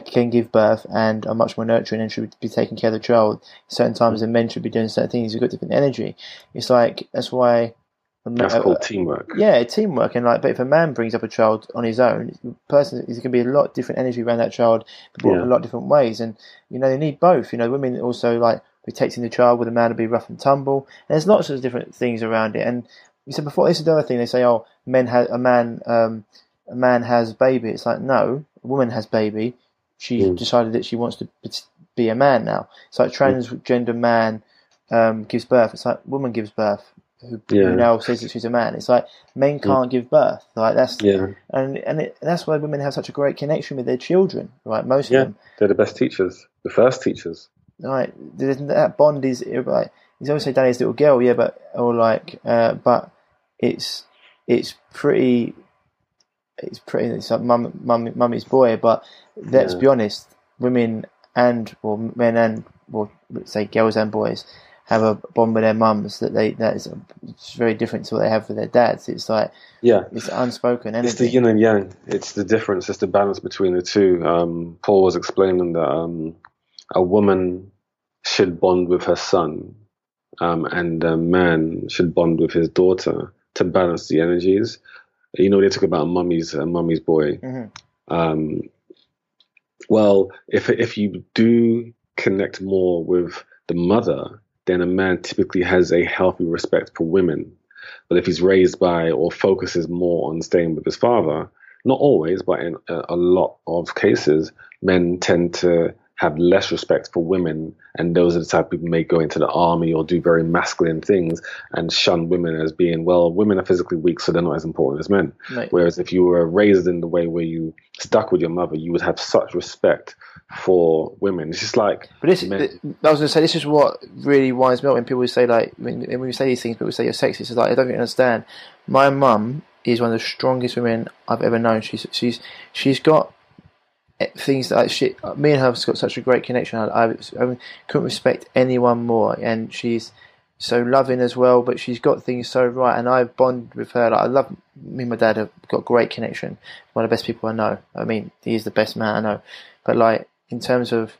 can give birth and are much more nurturing and should be taking care of the child certain times, and men should be doing certain things. You've got different energy. It's like, that's why that's uh, called teamwork. Yeah, teamwork. And like, but if a man brings up a child on his own, the person is going to be a lot different energy around that child, but yeah. in a lot of different ways. And you know, they need both. You know, women also like protecting the child, with a man would be rough and tumble. And there's lots of different things around it. And you said before, this is the other thing. They say, oh, men have a man, um, a man has baby. It's like, no, a woman has baby. She mm. decided that she wants to be a man now. It's like transgender man um, gives birth. It's like woman gives birth. Who, yeah. who now says that she's a man. It's like men can't give birth. Like that's yeah. and and it, that's why women have such a great connection with their children. Right, most yeah. of them. They're the best teachers, the first teachers. Right, that bond is like he's always say Danny's little girl, yeah, but or like, uh, but it's it's pretty, it's pretty. It's like mum, mum, mummy's boy. But let's yeah. be honest, women and or men and or let's say girls and boys have a bond with their mums that they that is it's very different to what they have with their dads. It's like yeah, it's unspoken energy. It's the yin and yang. It's the difference. It's the balance between the two. Um, Paul was explaining that um, a woman should bond with her son, um, and a man should bond with his daughter to balance the energies. You know, they talk about mummies and uh, mummy's boy. Mm-hmm. Um, well, if if you do connect more with the mother, then a man typically has a healthy respect for women. But if he's raised by or focuses more on staying with his father, not always, but in a lot of cases, men tend to have less respect for women. And those are the type of people who may go into the army or do very masculine things and shun women as being, well, women are physically weak, so they're not as important as men. Right. Whereas if you were raised in the way where you stuck with your mother, you would have such respect for women. It's just like, but this, men. Th- I was going to say, this is what really winds me up when people say like, when, when we say these things, people say you're sexist. It's like, I don't really understand. My mum is one of the strongest women I've ever known. She's she's she's got things that like she, me and her have got such a great connection. I, I, I couldn't respect anyone more, and she's so loving as well. But she's got things so right, and I bond with her. Like, I love me and my dad have got a great connection. One of the best people I know. I mean, he's the best man I know. But like, in terms of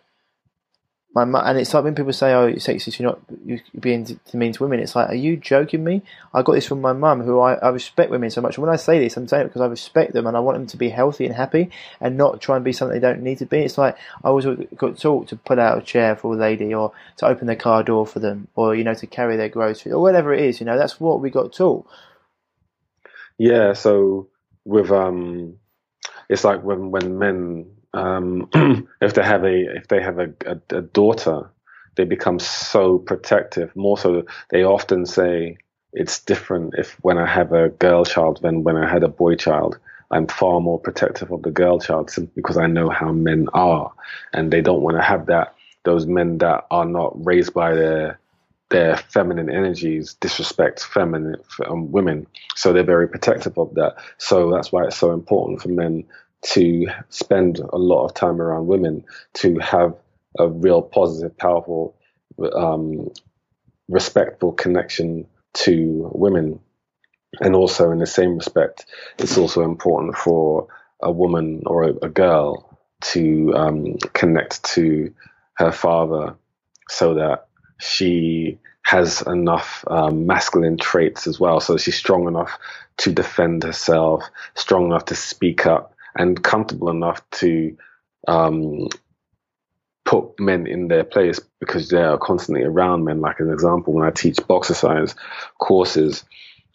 my mum, and it's like when people say, "Oh, you're sexist, you're not you're being mean to women." It's like, are you joking me? I got this from my mum, who I, I respect women so much. And when I say this, I'm saying it because I respect them and I want them to be healthy and happy, and not try and be something they don't need to be. It's like I always got taught to put out a chair for a lady, or to open their car door for them, or you know, to carry their groceries, or whatever it is. You know, that's what we got taught. Yeah. So with um, it's like when when men. Um, if they have a if they have a, a, a daughter, they become so protective. More so, they often say it's different if when I have a girl child than when I had a boy child. I'm far more protective of the girl child simply because I know how men are, and they don't want to have that those men that are not raised by their their feminine energies disrespect feminine um, women. So they're very protective of that. So that's why it's so important for men to spend a lot of time around women, to have a real positive, powerful, um, respectful connection to women. And also in the same respect, it's also important for a woman or a, a girl to um, connect to her father so that she has enough um, masculine traits as well. So she's strong enough to defend herself, strong enough to speak up, and comfortable enough to um, put men in their place, because they are constantly around men. Like an example, when I teach boxercise courses,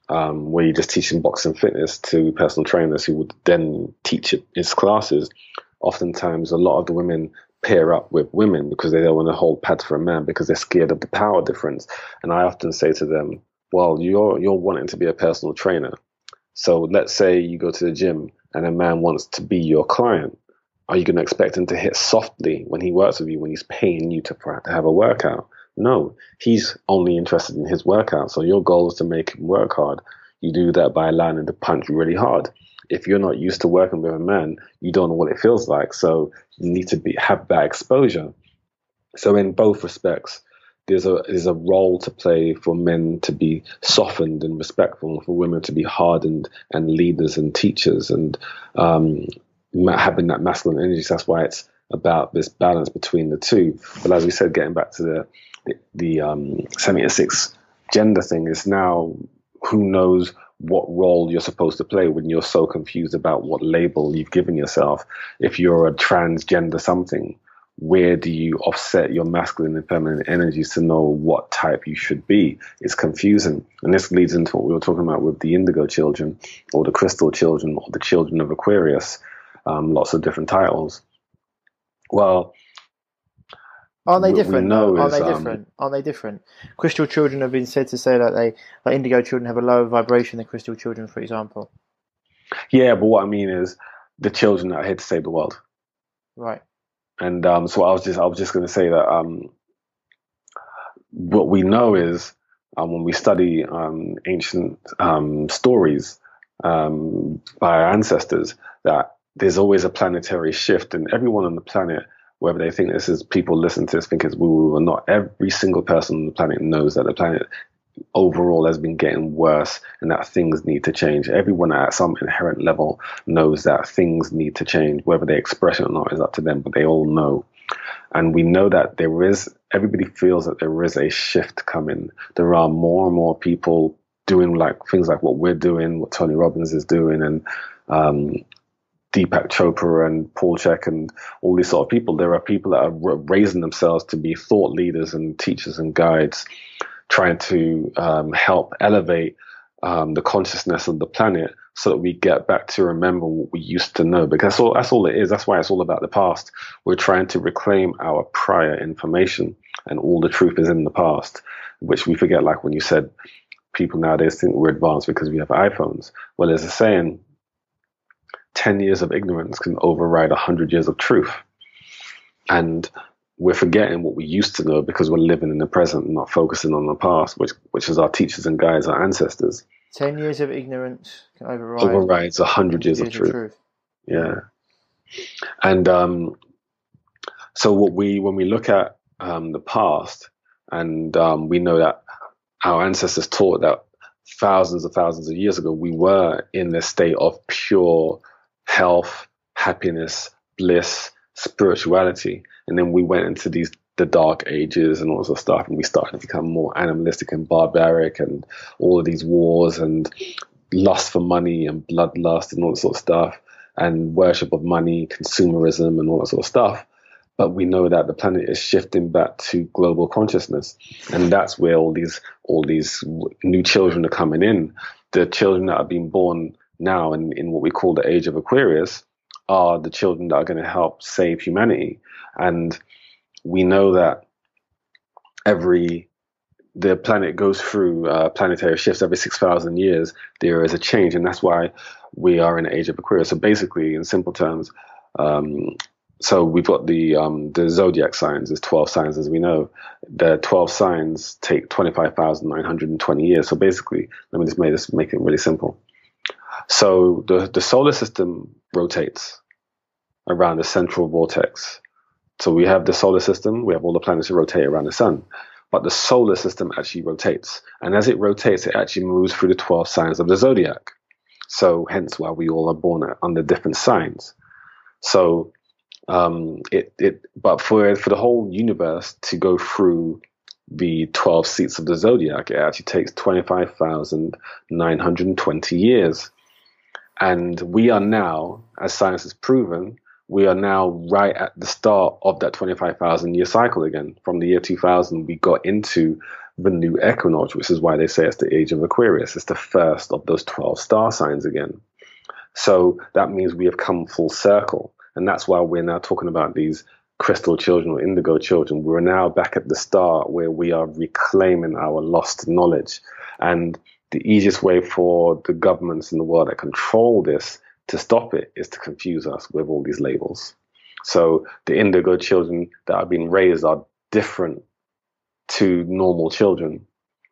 um, where you're just teaching boxing fitness to personal trainers who would then teach it in classes, oftentimes a lot of the women pair up with women because they don't want to hold pads for a man because they're scared of the power difference. And I often say to them, well, you're you're wanting to be a personal trainer. So let's say you go to the gym and a man wants to be your client. Are you going to expect him to hit softly when he works with you, when he's paying you to, to have a workout? No, he's only interested in his workout. So your goal is to make him work hard. You do that by landing the punch really hard. If you're not used to working with a man, you don't know what it feels like. So you need to be, have that exposure. So in both respects, there's a there's a role to play for men to be softened and respectful, for women to be hardened and leaders and teachers, and um, having that masculine energy. So that's why it's about this balance between the two. But as we said, getting back to the the, the um, seventy-six gender thing, is now who knows what role you're supposed to play when you're so confused about what label you've given yourself. If you're a transgender something, where do you offset your masculine and feminine energies to know what type you should be? It's confusing. And this leads into what we were talking about with the indigo children, or the crystal children, or the children of Aquarius, um, lots of different titles. Well, are they different? Are is, they different? Um, are they different? Crystal children have been said to say that they, like indigo children, have a lower vibration than crystal children, for example. Yeah, but what I mean is the children that are here to save the world. Right. And um, so I was just I was just going to say that um, what we know is um, when we study um, ancient um, stories um, by our ancestors, that there's always a planetary shift, and everyone on the planet, whether they think this is people listen to this, think it's woo-woo or not, every single person on the planet knows that the planet overall has been getting worse and that things need to change. Everyone at some inherent level knows that things need to change. Whether they express it or not is up to them, but they all know. And we know that there is, everybody feels that there is a shift coming. There are more and more people doing like things like what we're doing, what Tony Robbins is doing, and um, Deepak Chopra and Paul Chek and all these sort of people. There are people that are raising themselves to be thought leaders and teachers and guides, trying to um, help elevate um, the consciousness of the planet so that we get back to remember what we used to know. Because that's all, that's all it is. That's why it's all about the past. We're trying to reclaim our prior information, and all the truth is in the past, which we forget. Like when you said people nowadays think we're advanced because we have iPhones. Well, there's a saying, ten years of ignorance can override one hundred years of truth. And we're forgetting what we used to know because we're living in the present and not focusing on the past, which which is our teachers and guides, our ancestors. Ten years of ignorance can override overrides a hundred years, years of, truth. of truth. Yeah, and um, so what we when we look at um, the past, and um, we know that our ancestors taught that thousands and thousands of years ago we were in this state of pure health, happiness, bliss, spirituality. And then we went into these the dark ages and all sorts of stuff, and we started to become more animalistic and barbaric, and all of these wars and lust for money and bloodlust and all that sort of stuff, and worship of money, consumerism and all that sort of stuff. But we know that the planet is shifting back to global consciousness, and that's where all these all these new children are coming in. The children that are being born now in, in what we call the age of Aquarius are the children that are going to help save humanity. And we know that every the planet goes through uh, planetary shifts. Every six thousand years, there is a change. And that's why we are in the age of Aquarius. So basically, in simple terms, um, so we've got the um, the zodiac signs. There's twelve signs, as we know. The twelve signs take twenty-five thousand nine hundred twenty years. So basically, let me just make, this, make it really simple. So the, the solar system rotates around the central vortex. So we have the solar system, we have all the planets that rotate around the sun, but the solar system actually rotates. And as it rotates, it actually moves through the twelve signs of the zodiac. So hence why we all are born under different signs. So um, it, it, but for, for the whole universe to go through the twelve seats of the zodiac, it actually takes twenty-five thousand nine hundred twenty years. And we are now, as science has proven, we are now right at the start of that twenty-five thousand year cycle again. From the year two thousand, we got into the new equinox, which is why they say it's the age of Aquarius. It's the first of those twelve star signs again. So that means we have come full circle. And that's why we're now talking about these crystal children or indigo children. We're now back at the start where we are reclaiming our lost knowledge. And the easiest way for the governments in the world that control this to stop it is to confuse us with all these labels. So the indigo children that are being raised are different to normal children.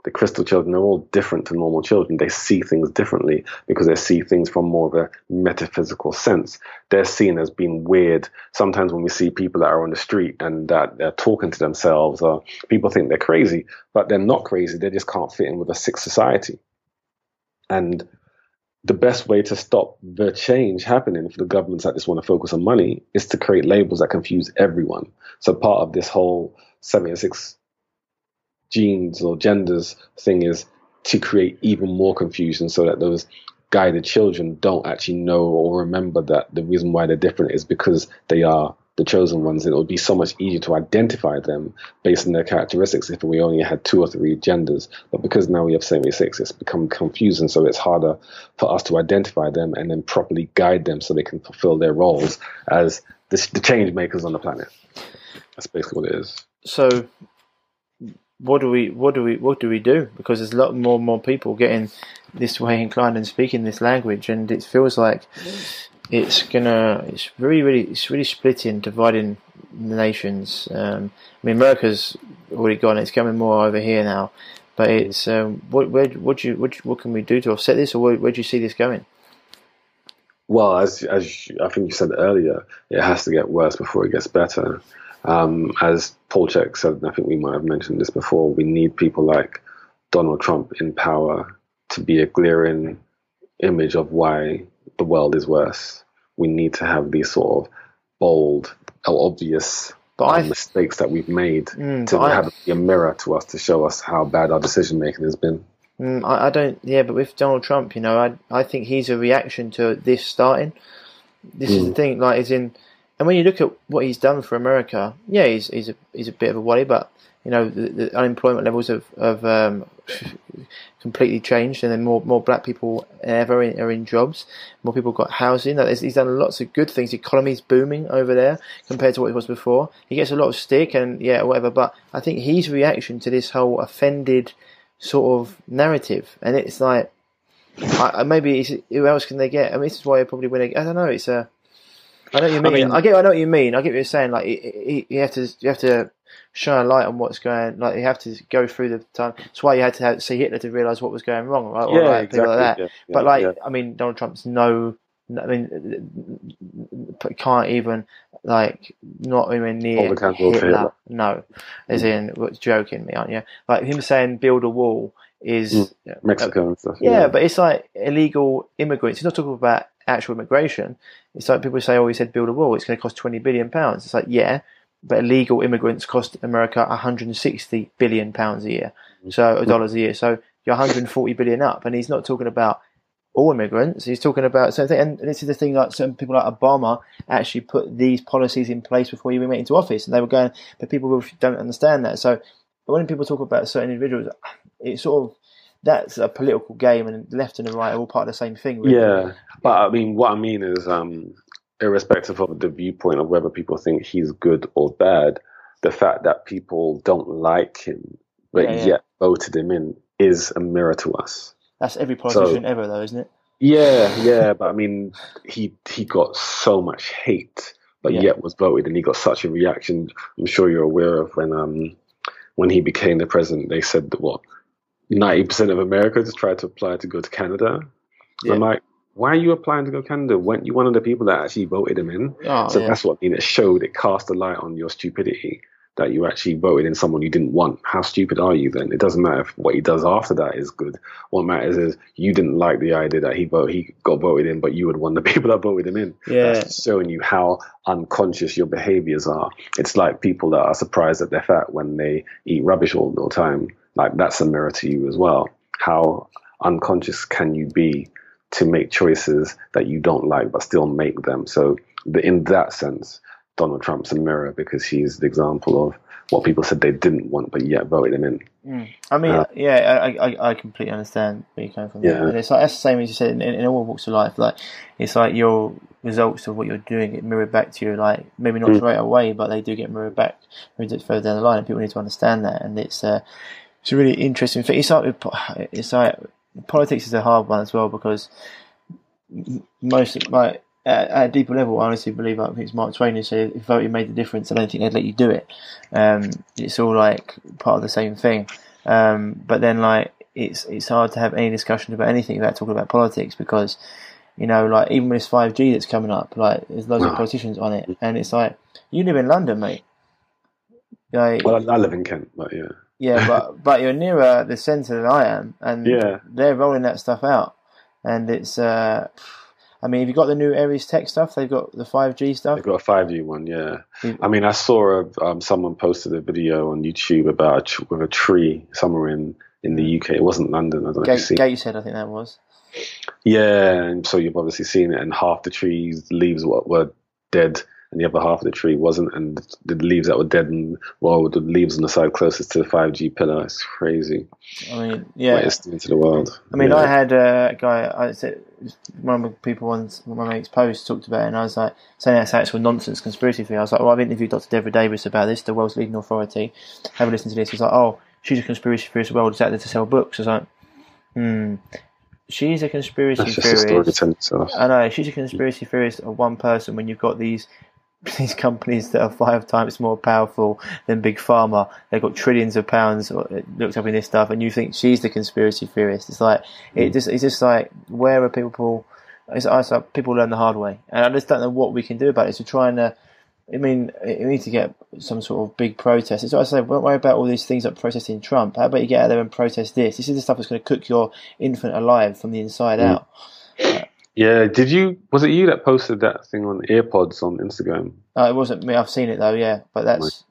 The crystal children are all different to normal children. They see things differently because they see things from more of a metaphysical sense. They're seen as being weird. Sometimes when we see people that are on the street and that they're talking to themselves, or people think they're crazy, but they're not crazy. They just can't fit in with a sick society. And the best way to stop the change happening for the governments that just want to focus on money is to create labels that confuse everyone. So part of this whole seventy-six genes or genders thing is to create even more confusion so that those guided children don't actually know or remember that the reason why they're different is because they are the chosen ones. It would be so much easier to identify them based on their characteristics if we only had two or three genders. But because now we have seventy-six, it's become confusing, so it's harder for us to identify them and then properly guide them so they can fulfill their roles as the, the change makers on the planet. That's basically what it is. So what do we what do we what do we do? Because there's a lot more and more people getting this way inclined and speaking this language, and it feels like it's gonna it's really really it's really splitting, dividing the nations. Um, I mean, America's already gone; it's coming more over here now. But it's um, what where what do you what what can we do to offset this, or where, where do you see this going? Well, as as I think you said earlier, it has to get worse before it gets better. Um, as Paul Chek said, and I think we might have mentioned this before, we need people like Donald Trump in power to be a glaring image of why the world is worse. We need to have these sort of bold, obvious um, mistakes that we've made mm, to have I, be a mirror to us to show us how bad our decision making has been. Mm, I, I don't, yeah, but with Donald Trump, you know, I I think he's a reaction to this starting. This mm. is the thing, like, it's in. And when you look at what he's done for America, yeah, he's he's a he's a bit of a wally, but you know the, the unemployment levels have have um, completely changed, and then more more black people ever in, are in jobs. More people got housing. Like, he's done lots of good things. The economy's booming over there compared to what it was before. He gets a lot of stick and yeah, whatever. But I think his reaction to this whole offended sort of narrative, and it's like I, maybe it's, who else can they get? I mean, this is why you're probably winning. I don't know. It's a I know what you mean. I, mean, I get. I know what you mean. I get what you're saying. Like you, you have to, you have to shine a light on what's going. Like you have to go through the time. That's why you had to have, see Hitler to realize what was going wrong, right? Or yeah, like, exactly. Like that. Yeah, yeah, but like, yeah. I mean, Donald Trump's no. I mean, can't even like not even near Hitler. Hitler. No, as mm. in, joking me, aren't you? Like him saying, build a wall is mm. uh, Mexico and stuff. Yeah, yeah, but it's like illegal immigrants. He's not talking about actual immigration. It's like people say, oh, he said build a wall, it's going to cost twenty billion pounds. It's like, yeah, but illegal immigrants cost America one hundred sixty billion pounds a year, so dollars a year, so you're one hundred forty billion up. And he's not talking about all immigrants, he's talking about something. And this is the thing, like certain people like Obama actually put these policies in place before he went into office, and they were going, but people don't understand that. So when people talk about certain individuals, it's sort of, that's a political game, and left and the right are all part of the same thing, really. Yeah, but I mean, what I mean is, um, irrespective of the viewpoint of whether people think he's good or bad, the fact that people don't like him but yeah, yeah. yet voted him in is a mirror to us. That's every politician so, ever, though, isn't it? Yeah, yeah, but I mean, he he got so much hate, but yeah. yet was voted, and he got such a reaction. I'm sure you're aware of when um when he became the president, they said that what. ninety percent of America just tried to apply to go to Canada. Yeah. I'm like, why are you applying to go to Canada? Weren't you one of the people that actually voted him in? Oh, so yeah. That's what I mean. It showed, it cast a light on your stupidity, that you actually voted in someone you didn't want. How stupid are you then? It doesn't matter if what he does after that is good. What matters is you didn't like the idea that he vote, he got voted in, but you would want the people that voted him in. Yeah. That's showing you how unconscious your behaviors are. It's like people that are surprised that they're fat when they eat rubbish all the time. Like, that's a mirror to you as well. How unconscious can you be to make choices that you don't like but still make them? So the, in that sense, Donald Trump's a mirror, because he's the example of what people said they didn't want but yet voted him in. Mm. I mean, uh, yeah, I, I I completely understand where you're coming from. Yeah. But it's like, that's the same as you said in, in all walks of life. Like, it's like your results of what you're doing get mirrored back to you. Like, maybe not mm. straight away, but they do get mirrored back maybe further down the line. And people need to understand that, and it's. Uh, It's a really interesting thing. It's like, it's like politics is a hard one as well, because most, like, at, at a deeper level, I honestly believe, I think it's Mark Twain who said, if voting made the difference, I don't think they'd let you do it. Um, it's all like part of the same thing. Um, but then, like, it's it's hard to have any discussion about anything without talking about politics, because, you know, like, even with this five G that's coming up, like, there's loads wow. of politicians on it, and it's like, you live in London, mate. Like, well, I, I live in Kent, but yeah. Yeah, but but you're nearer the centre than I am, and yeah. they're rolling that stuff out, and it's. Uh, I mean, have you got the new Ares Tech stuff? They've got the five G stuff? They've got a five G one, yeah. I mean, I saw a, um, someone posted a video on YouTube about a tr- with a tree somewhere in, in the U K. It wasn't London. I don't know if you've Gateshead, I think that was. Yeah, and so you've obviously seen it, and half the tree's leaves were, were dead, and the other half of the tree wasn't, and the leaves that were dead, and well, the leaves on the side closest to the five G pillar. It's crazy. I mean, yeah. Latest into the world. I mean, yeah. I had a guy, I said, one of the people on my mate's post talked about it, and I was like, saying that's actual nonsense conspiracy theory. I was like, well, I've interviewed Doctor Deborah Davis about this, the world's leading authority. Have a listen to this. He's like, oh, she's a conspiracy theorist as well, it's out there to sell books. I was like, hmm. She's a conspiracy that's just theorist. A story to I know, she's a conspiracy theorist of one person when you've got these. These companies that are five times more powerful than Big Pharma, they've got trillions of pounds looked up in this stuff, and you think she's the conspiracy theorist. It's like, mm. it just, it's just like, where are people? It's, it's like people learn the hard way, and I just don't know what we can do about it. So trying to, I mean, you need to get some sort of big protest. It's like I say, don't worry about all these things like protesting Trump. How about you get out there and protest this? This is the stuff that's going to cook your infant alive from the inside mm. out. Uh, Yeah, did you? Was it you that posted that thing on AirPods on Instagram? Oh, it wasn't me. I've seen it though. Yeah, but that's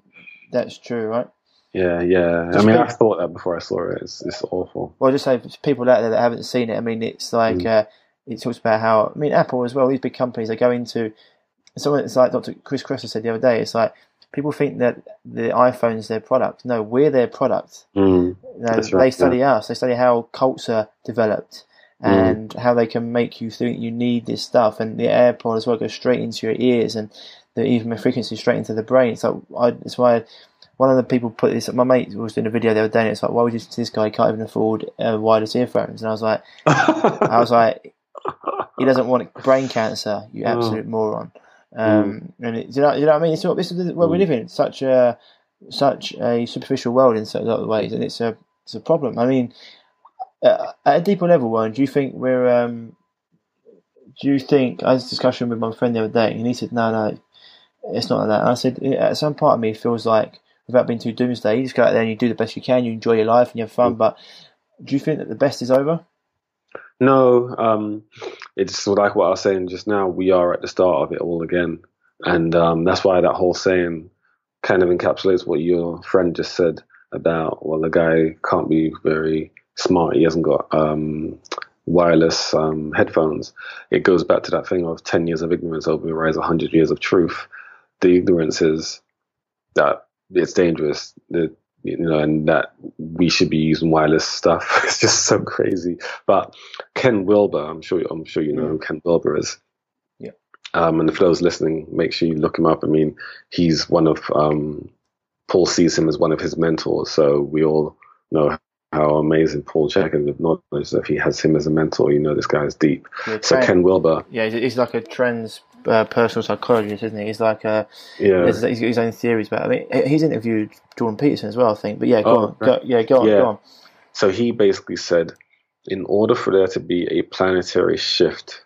that's true, right? Yeah, yeah. Just I mean, people, I thought that before I saw it. It's, it's awful. Well, just say for people out there that haven't seen it. I mean, it's like mm. uh, it talks about how. I mean, Apple as well. These big companies they go into. Someone it's like Doctor Chris Kresser said the other day. It's like people think that the iPhone's their product. No, we're their product. Mm. No, that's right, they study yeah. us. They study how cults are developed. And mm. how they can make you think you need this stuff, and the AirPod as well goes straight into your ears, and the even frequency straight into the brain. It's like I, it's why one of the people put this. My mate was doing a video the other day, and it's like, why would you listen to this guy? He can't even afford uh, wireless earphones. And I was like, I was like, he doesn't want brain cancer. You absolute oh. moron. Um, mm. And it, you know, you know what I mean. It's not this is where mm. we live in such a such a superficial world in certain other ways, and it's a it's a problem. I mean. Uh, at a deeper level, Warren, do you think we're? Um, do you think I had a discussion with my friend the other day, and he said, "No, no, it's not like that." And I said, "At some part of me feels like, without being too doomsday, you just go out there and you do the best you can, you enjoy your life and you have fun." But do you think that the best is over? No, um, it's like what I was saying just now. We are at the start of it all again, and um, that's why that whole saying kind of encapsulates what your friend just said about, well, the guy can't be very. Smart, he hasn't got um, wireless um, headphones. It goes back to that thing of ten years of ignorance overrides one hundred years of truth. The ignorance is that it's dangerous, the, you know, and that we should be using wireless stuff. It's just so crazy. But Ken Wilber, I'm sure, I'm sure you know who Ken Wilber is. Yeah. Um, and if those listening, make sure you look him up. I mean, he's one of um, Paul sees him as one of his mentors, so we all know how amazing Paul Chek and the knowledge that he has him as a mentor. You know, this guy is deep. Yeah, so Ken, Ken Wilber. Yeah, he's like a trans uh, personal psychologist, isn't he? He's like a, yeah. He's got his own theories about it. I mean, he's interviewed Jordan Peterson as well, I think. But yeah, go oh, on. Right. Go, yeah, go on, yeah. go on. So he basically said, in order for there to be a planetary shift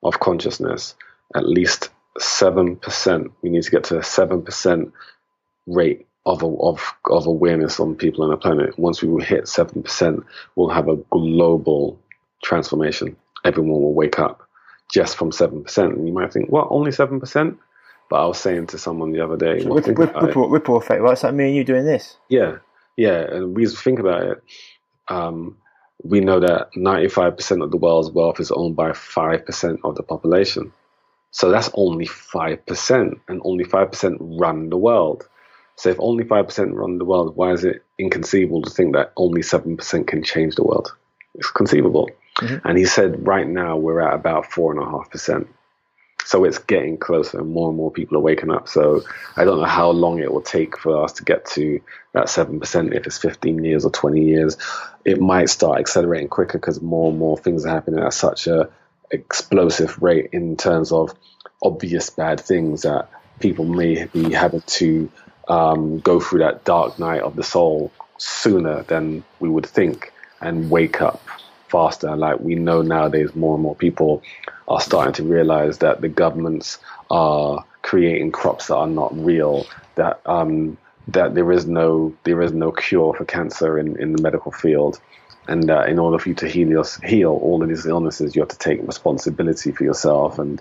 of consciousness, at least seven percent, we need to get to a seven percent rate Of, of of awareness on people on the planet. Once we hit seven percent, we'll have a global transformation. Everyone will wake up just from seven percent. And you might think, what, only seven percent? But I was saying to someone the other day... So ripple, ripple, ripple, ripple effect, right? It's like me and you doing this. Yeah, yeah. And we think about it. Um, we know that ninety-five percent of the world's wealth is owned by five percent of the population. So that's only five percent, and only five percent run the world. So if only five percent run the world, why is it inconceivable to think that only seven percent can change the world? It's conceivable. Mm-hmm. And he said right now we're at about four point five percent. So it's getting closer, and more and more people are waking up. So I don't know how long it will take for us to get to that seven percent, if it's fifteen years or twenty years. It might start accelerating quicker because more and more things are happening at such an explosive rate in terms of obvious bad things that people may be having to... Um, go through that dark night of the soul sooner than we would think and wake up faster. Like, we know nowadays more and more people are starting to realize that the governments are creating crops that are not real, that um, that there is no there is no cure for cancer in, in the medical field, and uh, in order for you to heal, your, heal all of these illnesses, you have to take responsibility for yourself. And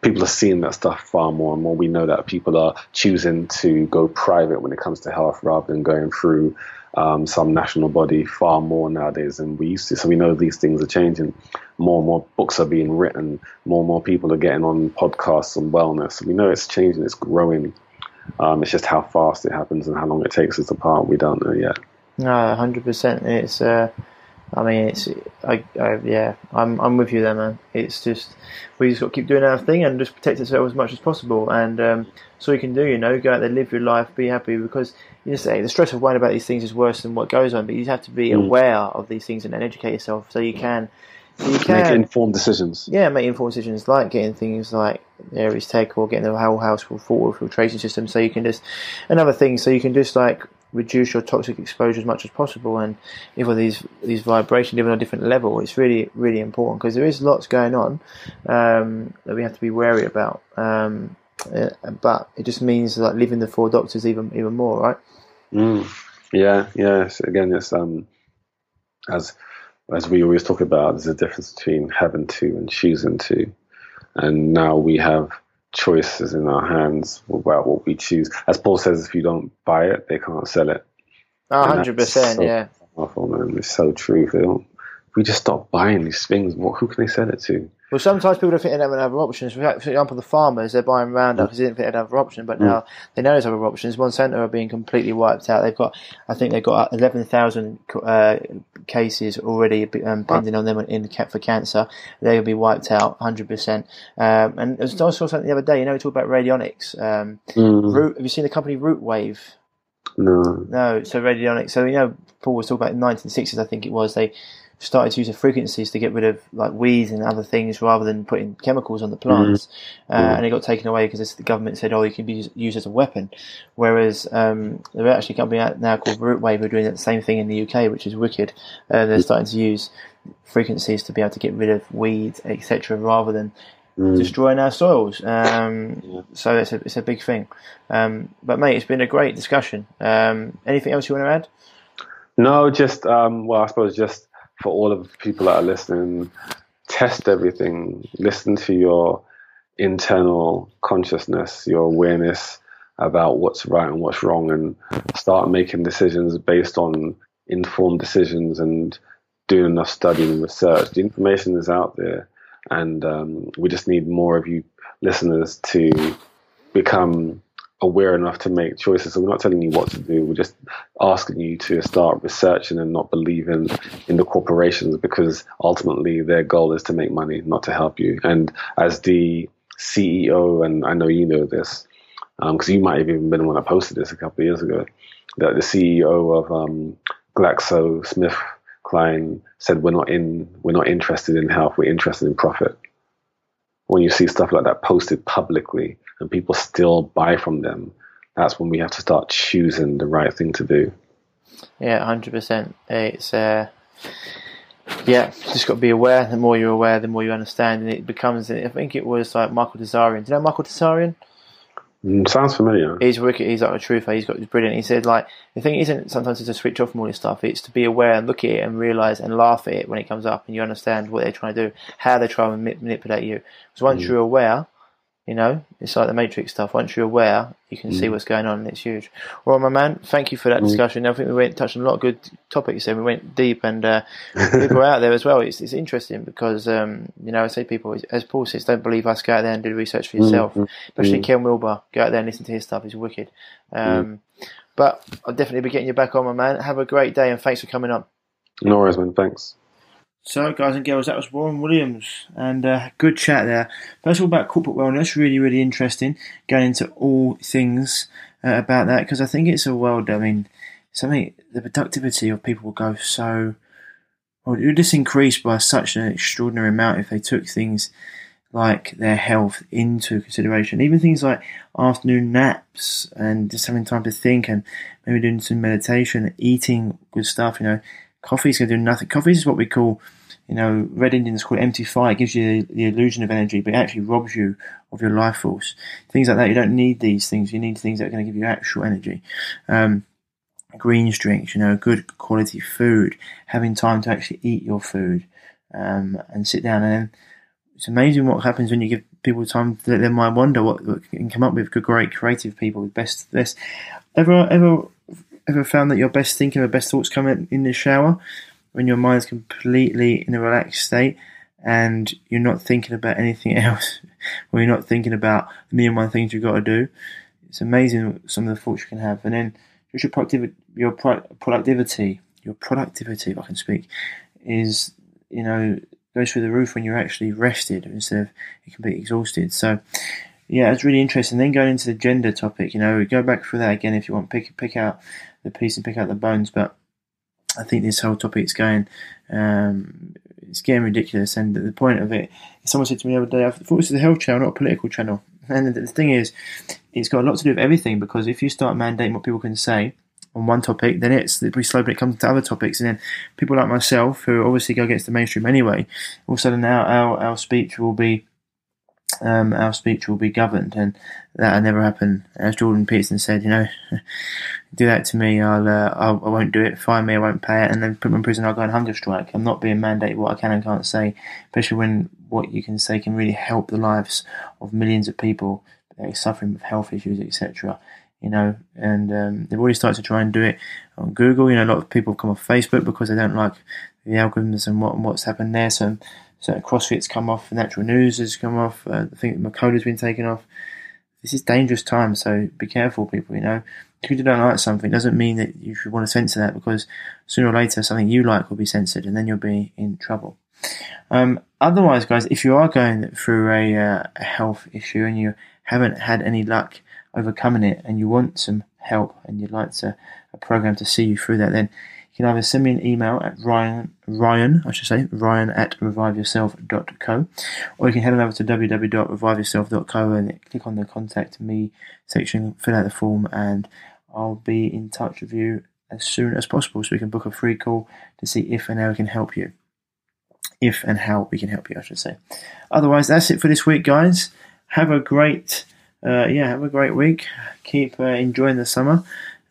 people are seeing that stuff far more and more. We know that people are choosing to go private when it comes to health rather than going through um, some national body far more nowadays than we used to. So we know these things are changing. More and more books are being written. More and more people are getting on podcasts on wellness. We know it's changing. It's growing. Um, it's just how fast it happens and how long it takes us apart. We don't know yet. No, one hundred percent. It's... Uh... I mean, it's, I, I, yeah, I'm, I'm with you there, man. It's just, we just got to keep doing our thing and just protect ourselves as much as possible. And um, so you can do, you know, go out there, live your life, be happy. Because you just say the stress of worrying about these things is worse than what goes on. But you have to be mm. aware of these things and educate yourself so you can, so you can make informed decisions. Yeah, make informed decisions, like getting things like Ares Tech or getting the whole house for water filtration system, so you can just, and other things, so you can just like. Reduce your toxic exposure as much as possible, and if all these these vibrations live on a different level, it's really really important, because there is lots going on um, that we have to be wary about. Um, uh, but it just means like living the four doctors even even more, right? Mm. Yeah, yeah. So again, it's um, as as we always talk about, there's a difference between having to and choosing to, and now we have choices in our hands about what we choose. As Paul says, if you don't buy it, they can't sell it. one hundred percent, so yeah. Powerful, man. It's so true. They don't, if we just stop buying these things, what, who can they sell it to? Well, sometimes people don't think they don't have other options. For example, the farmers, they're buying Roundup because mm. they didn't think they'd have other options, but mm. now they know there's other options. Monsanto are being completely wiped out. They've got, I think they've got eleven thousand uh, cases already um, pending on them in for cancer. They'll be wiped out one hundred percent. Um, and I saw something the other day, you know, we talked about radionics. Um, mm. Root, have you seen the company Rootwave? No. No, so radionics. So, you know, Paul was talking about in the nineteen sixties, I think it was, they started to use the frequencies to get rid of like weeds and other things rather than putting chemicals on the plants. Mm-hmm. uh, mm-hmm. And it got taken away because the government said, oh, you can be used as a weapon. Whereas um, there are actually a company out now called Rootwave who are doing that same thing in the U K, which is wicked. Uh, they're starting to use frequencies to be able to get rid of weeds, et cetera, rather than mm. destroying our soils. Um, yeah. So it's a, it's a big thing. Um, but, mate, it's been a great discussion. Um, anything else you want to add? No, just, um, well, I suppose just, for all of the people that are listening, test everything. Listen to your internal consciousness, your awareness about what's right and what's wrong, and start making decisions based on informed decisions and doing enough studying and research. The information is out there, and um, we just need more of you listeners to become aware enough to make choices. So we're not telling you what to do, we're just asking you to start researching and not believing in the corporations, because ultimately their goal is to make money, not to help you. And as the C E O, and I know you know this, because um, you might have even been when I posted this a couple of years ago, that the C E O of um, GlaxoSmithKline said, we're not in, we're not interested in health, we're interested in profit. When you see stuff like that posted publicly and people still buy from them, that's when we have to start choosing the right thing to do. Yeah, one hundred percent. It's, uh, yeah, just got to be aware. The more you're aware, the more you understand. And it becomes, I think it was like Michael Desarian. Do you know Michael Desarian? Mm, sounds familiar. He's wicked. He's like a truther. He's got, he's brilliant. He said, like, the thing isn't sometimes it's to switch off from all this stuff. It's to be aware and look at it and realize and laugh at it when it comes up, and you understand what they're trying to do, how they try and manipulate you. Because once mm. you're aware, you know, it's like the Matrix stuff. Once you're aware, you can mm. see what's going on, and it's huge. Well, my man, thank you for that mm. discussion. I think we went touched on a lot of good topics, and we went deep, and uh, people out there as well. It's it's interesting because um, you know, I say people, as Paul says, don't believe us. Go out there and do research for yourself. Mm. Especially mm. Ken Wilber, go out there and listen to his stuff. He's wicked. Um, mm. But I'll definitely be getting you back on, my man. Have a great day, and thanks for coming on. No worries, man. Thanks. So, guys and girls, that was Warren Williams, and uh, good chat there. First of all, about corporate wellness, really, really interesting, going into all things uh, about that, because I think it's a world, I mean, something, the productivity of people will go so, or it would just increase by such an extraordinary amount if they took things like their health into consideration. Even things like afternoon naps and just having time to think and maybe doing some meditation, eating good stuff, you know. Coffee's going to do nothing. Coffee is what we call, you know, Red Indians call it empty fire. It gives you the, the illusion of energy, but it actually robs you of your life force. Things like that, you don't need these things. You need things that are going to give you actual energy. Um, greens drinks, you know, good quality food, having time to actually eat your food um, and sit down. And it's amazing what happens when you give people time to let their mind wander, what, what can come up with. Good, great, creative people with best this. Ever, ever... Ever found that your best thinking or best thoughts come in, in the shower when your mind's completely in a relaxed state and you're not thinking about anything else, or you're not thinking about a million and one things you've got to do? It's amazing some of the thoughts you can have. And then just your productivity, your pro- productivity, your productivity, if I can speak, is, you know, goes through the roof when you're actually rested instead of you can be exhausted. So, yeah, it's really interesting. Then going into the gender topic, you know, go back through that again if you want. Pick pick out the piece and pick out the bones. But I think this whole topic's going, um, it's getting ridiculous. And the point of it, someone said to me the other day, I thought this was a health channel, not a political channel. And the thing is, it's got a lot to do with everything, because if you start mandating what people can say on one topic, then it's pretty slow when it comes to other topics. And then people like myself, who obviously go against the mainstream anyway, all of a sudden our, our, our speech will be, Um, our speech will be governed, and that'll never happen. As Jordan Peterson said, you know, do that to me, I'll, uh, I'll, I won't do it, fine me, I won't pay it, and then put me in prison, I'll go on hunger strike. I'm not being mandated what I can and can't say, especially when what you can say can really help the lives of millions of people that are suffering with health issues, et cetera. You know, and um, they've already started to try and do it on Google. You know, a lot of people come off Facebook because they don't like the algorithms and what and what's happened there. So So CrossFit's come off, Natural News has come off, uh, I think Makoda's been taken off. This is dangerous time, so be careful, people, you know. If you don't like something, it doesn't mean that you should want to censor that, because sooner or later something you like will be censored, and then you'll be in trouble. Um, otherwise, guys, if you are going through a, uh, a health issue and you haven't had any luck overcoming it and you want some help and you'd like to, a program to see you through that, then you can either send me an email at Ryan, Ryan, I should say, Ryan at revive yourself dot co, or you can head on over to w w w dot revive yourself dot co and click on the contact me section, fill out the form, and I'll be in touch with you as soon as possible so we can book a free call to see if and how we can help you. If and how we can help you, I should say. Otherwise, that's it for this week, guys. Have a great, uh, yeah, have a great week. Keep uh, enjoying the summer.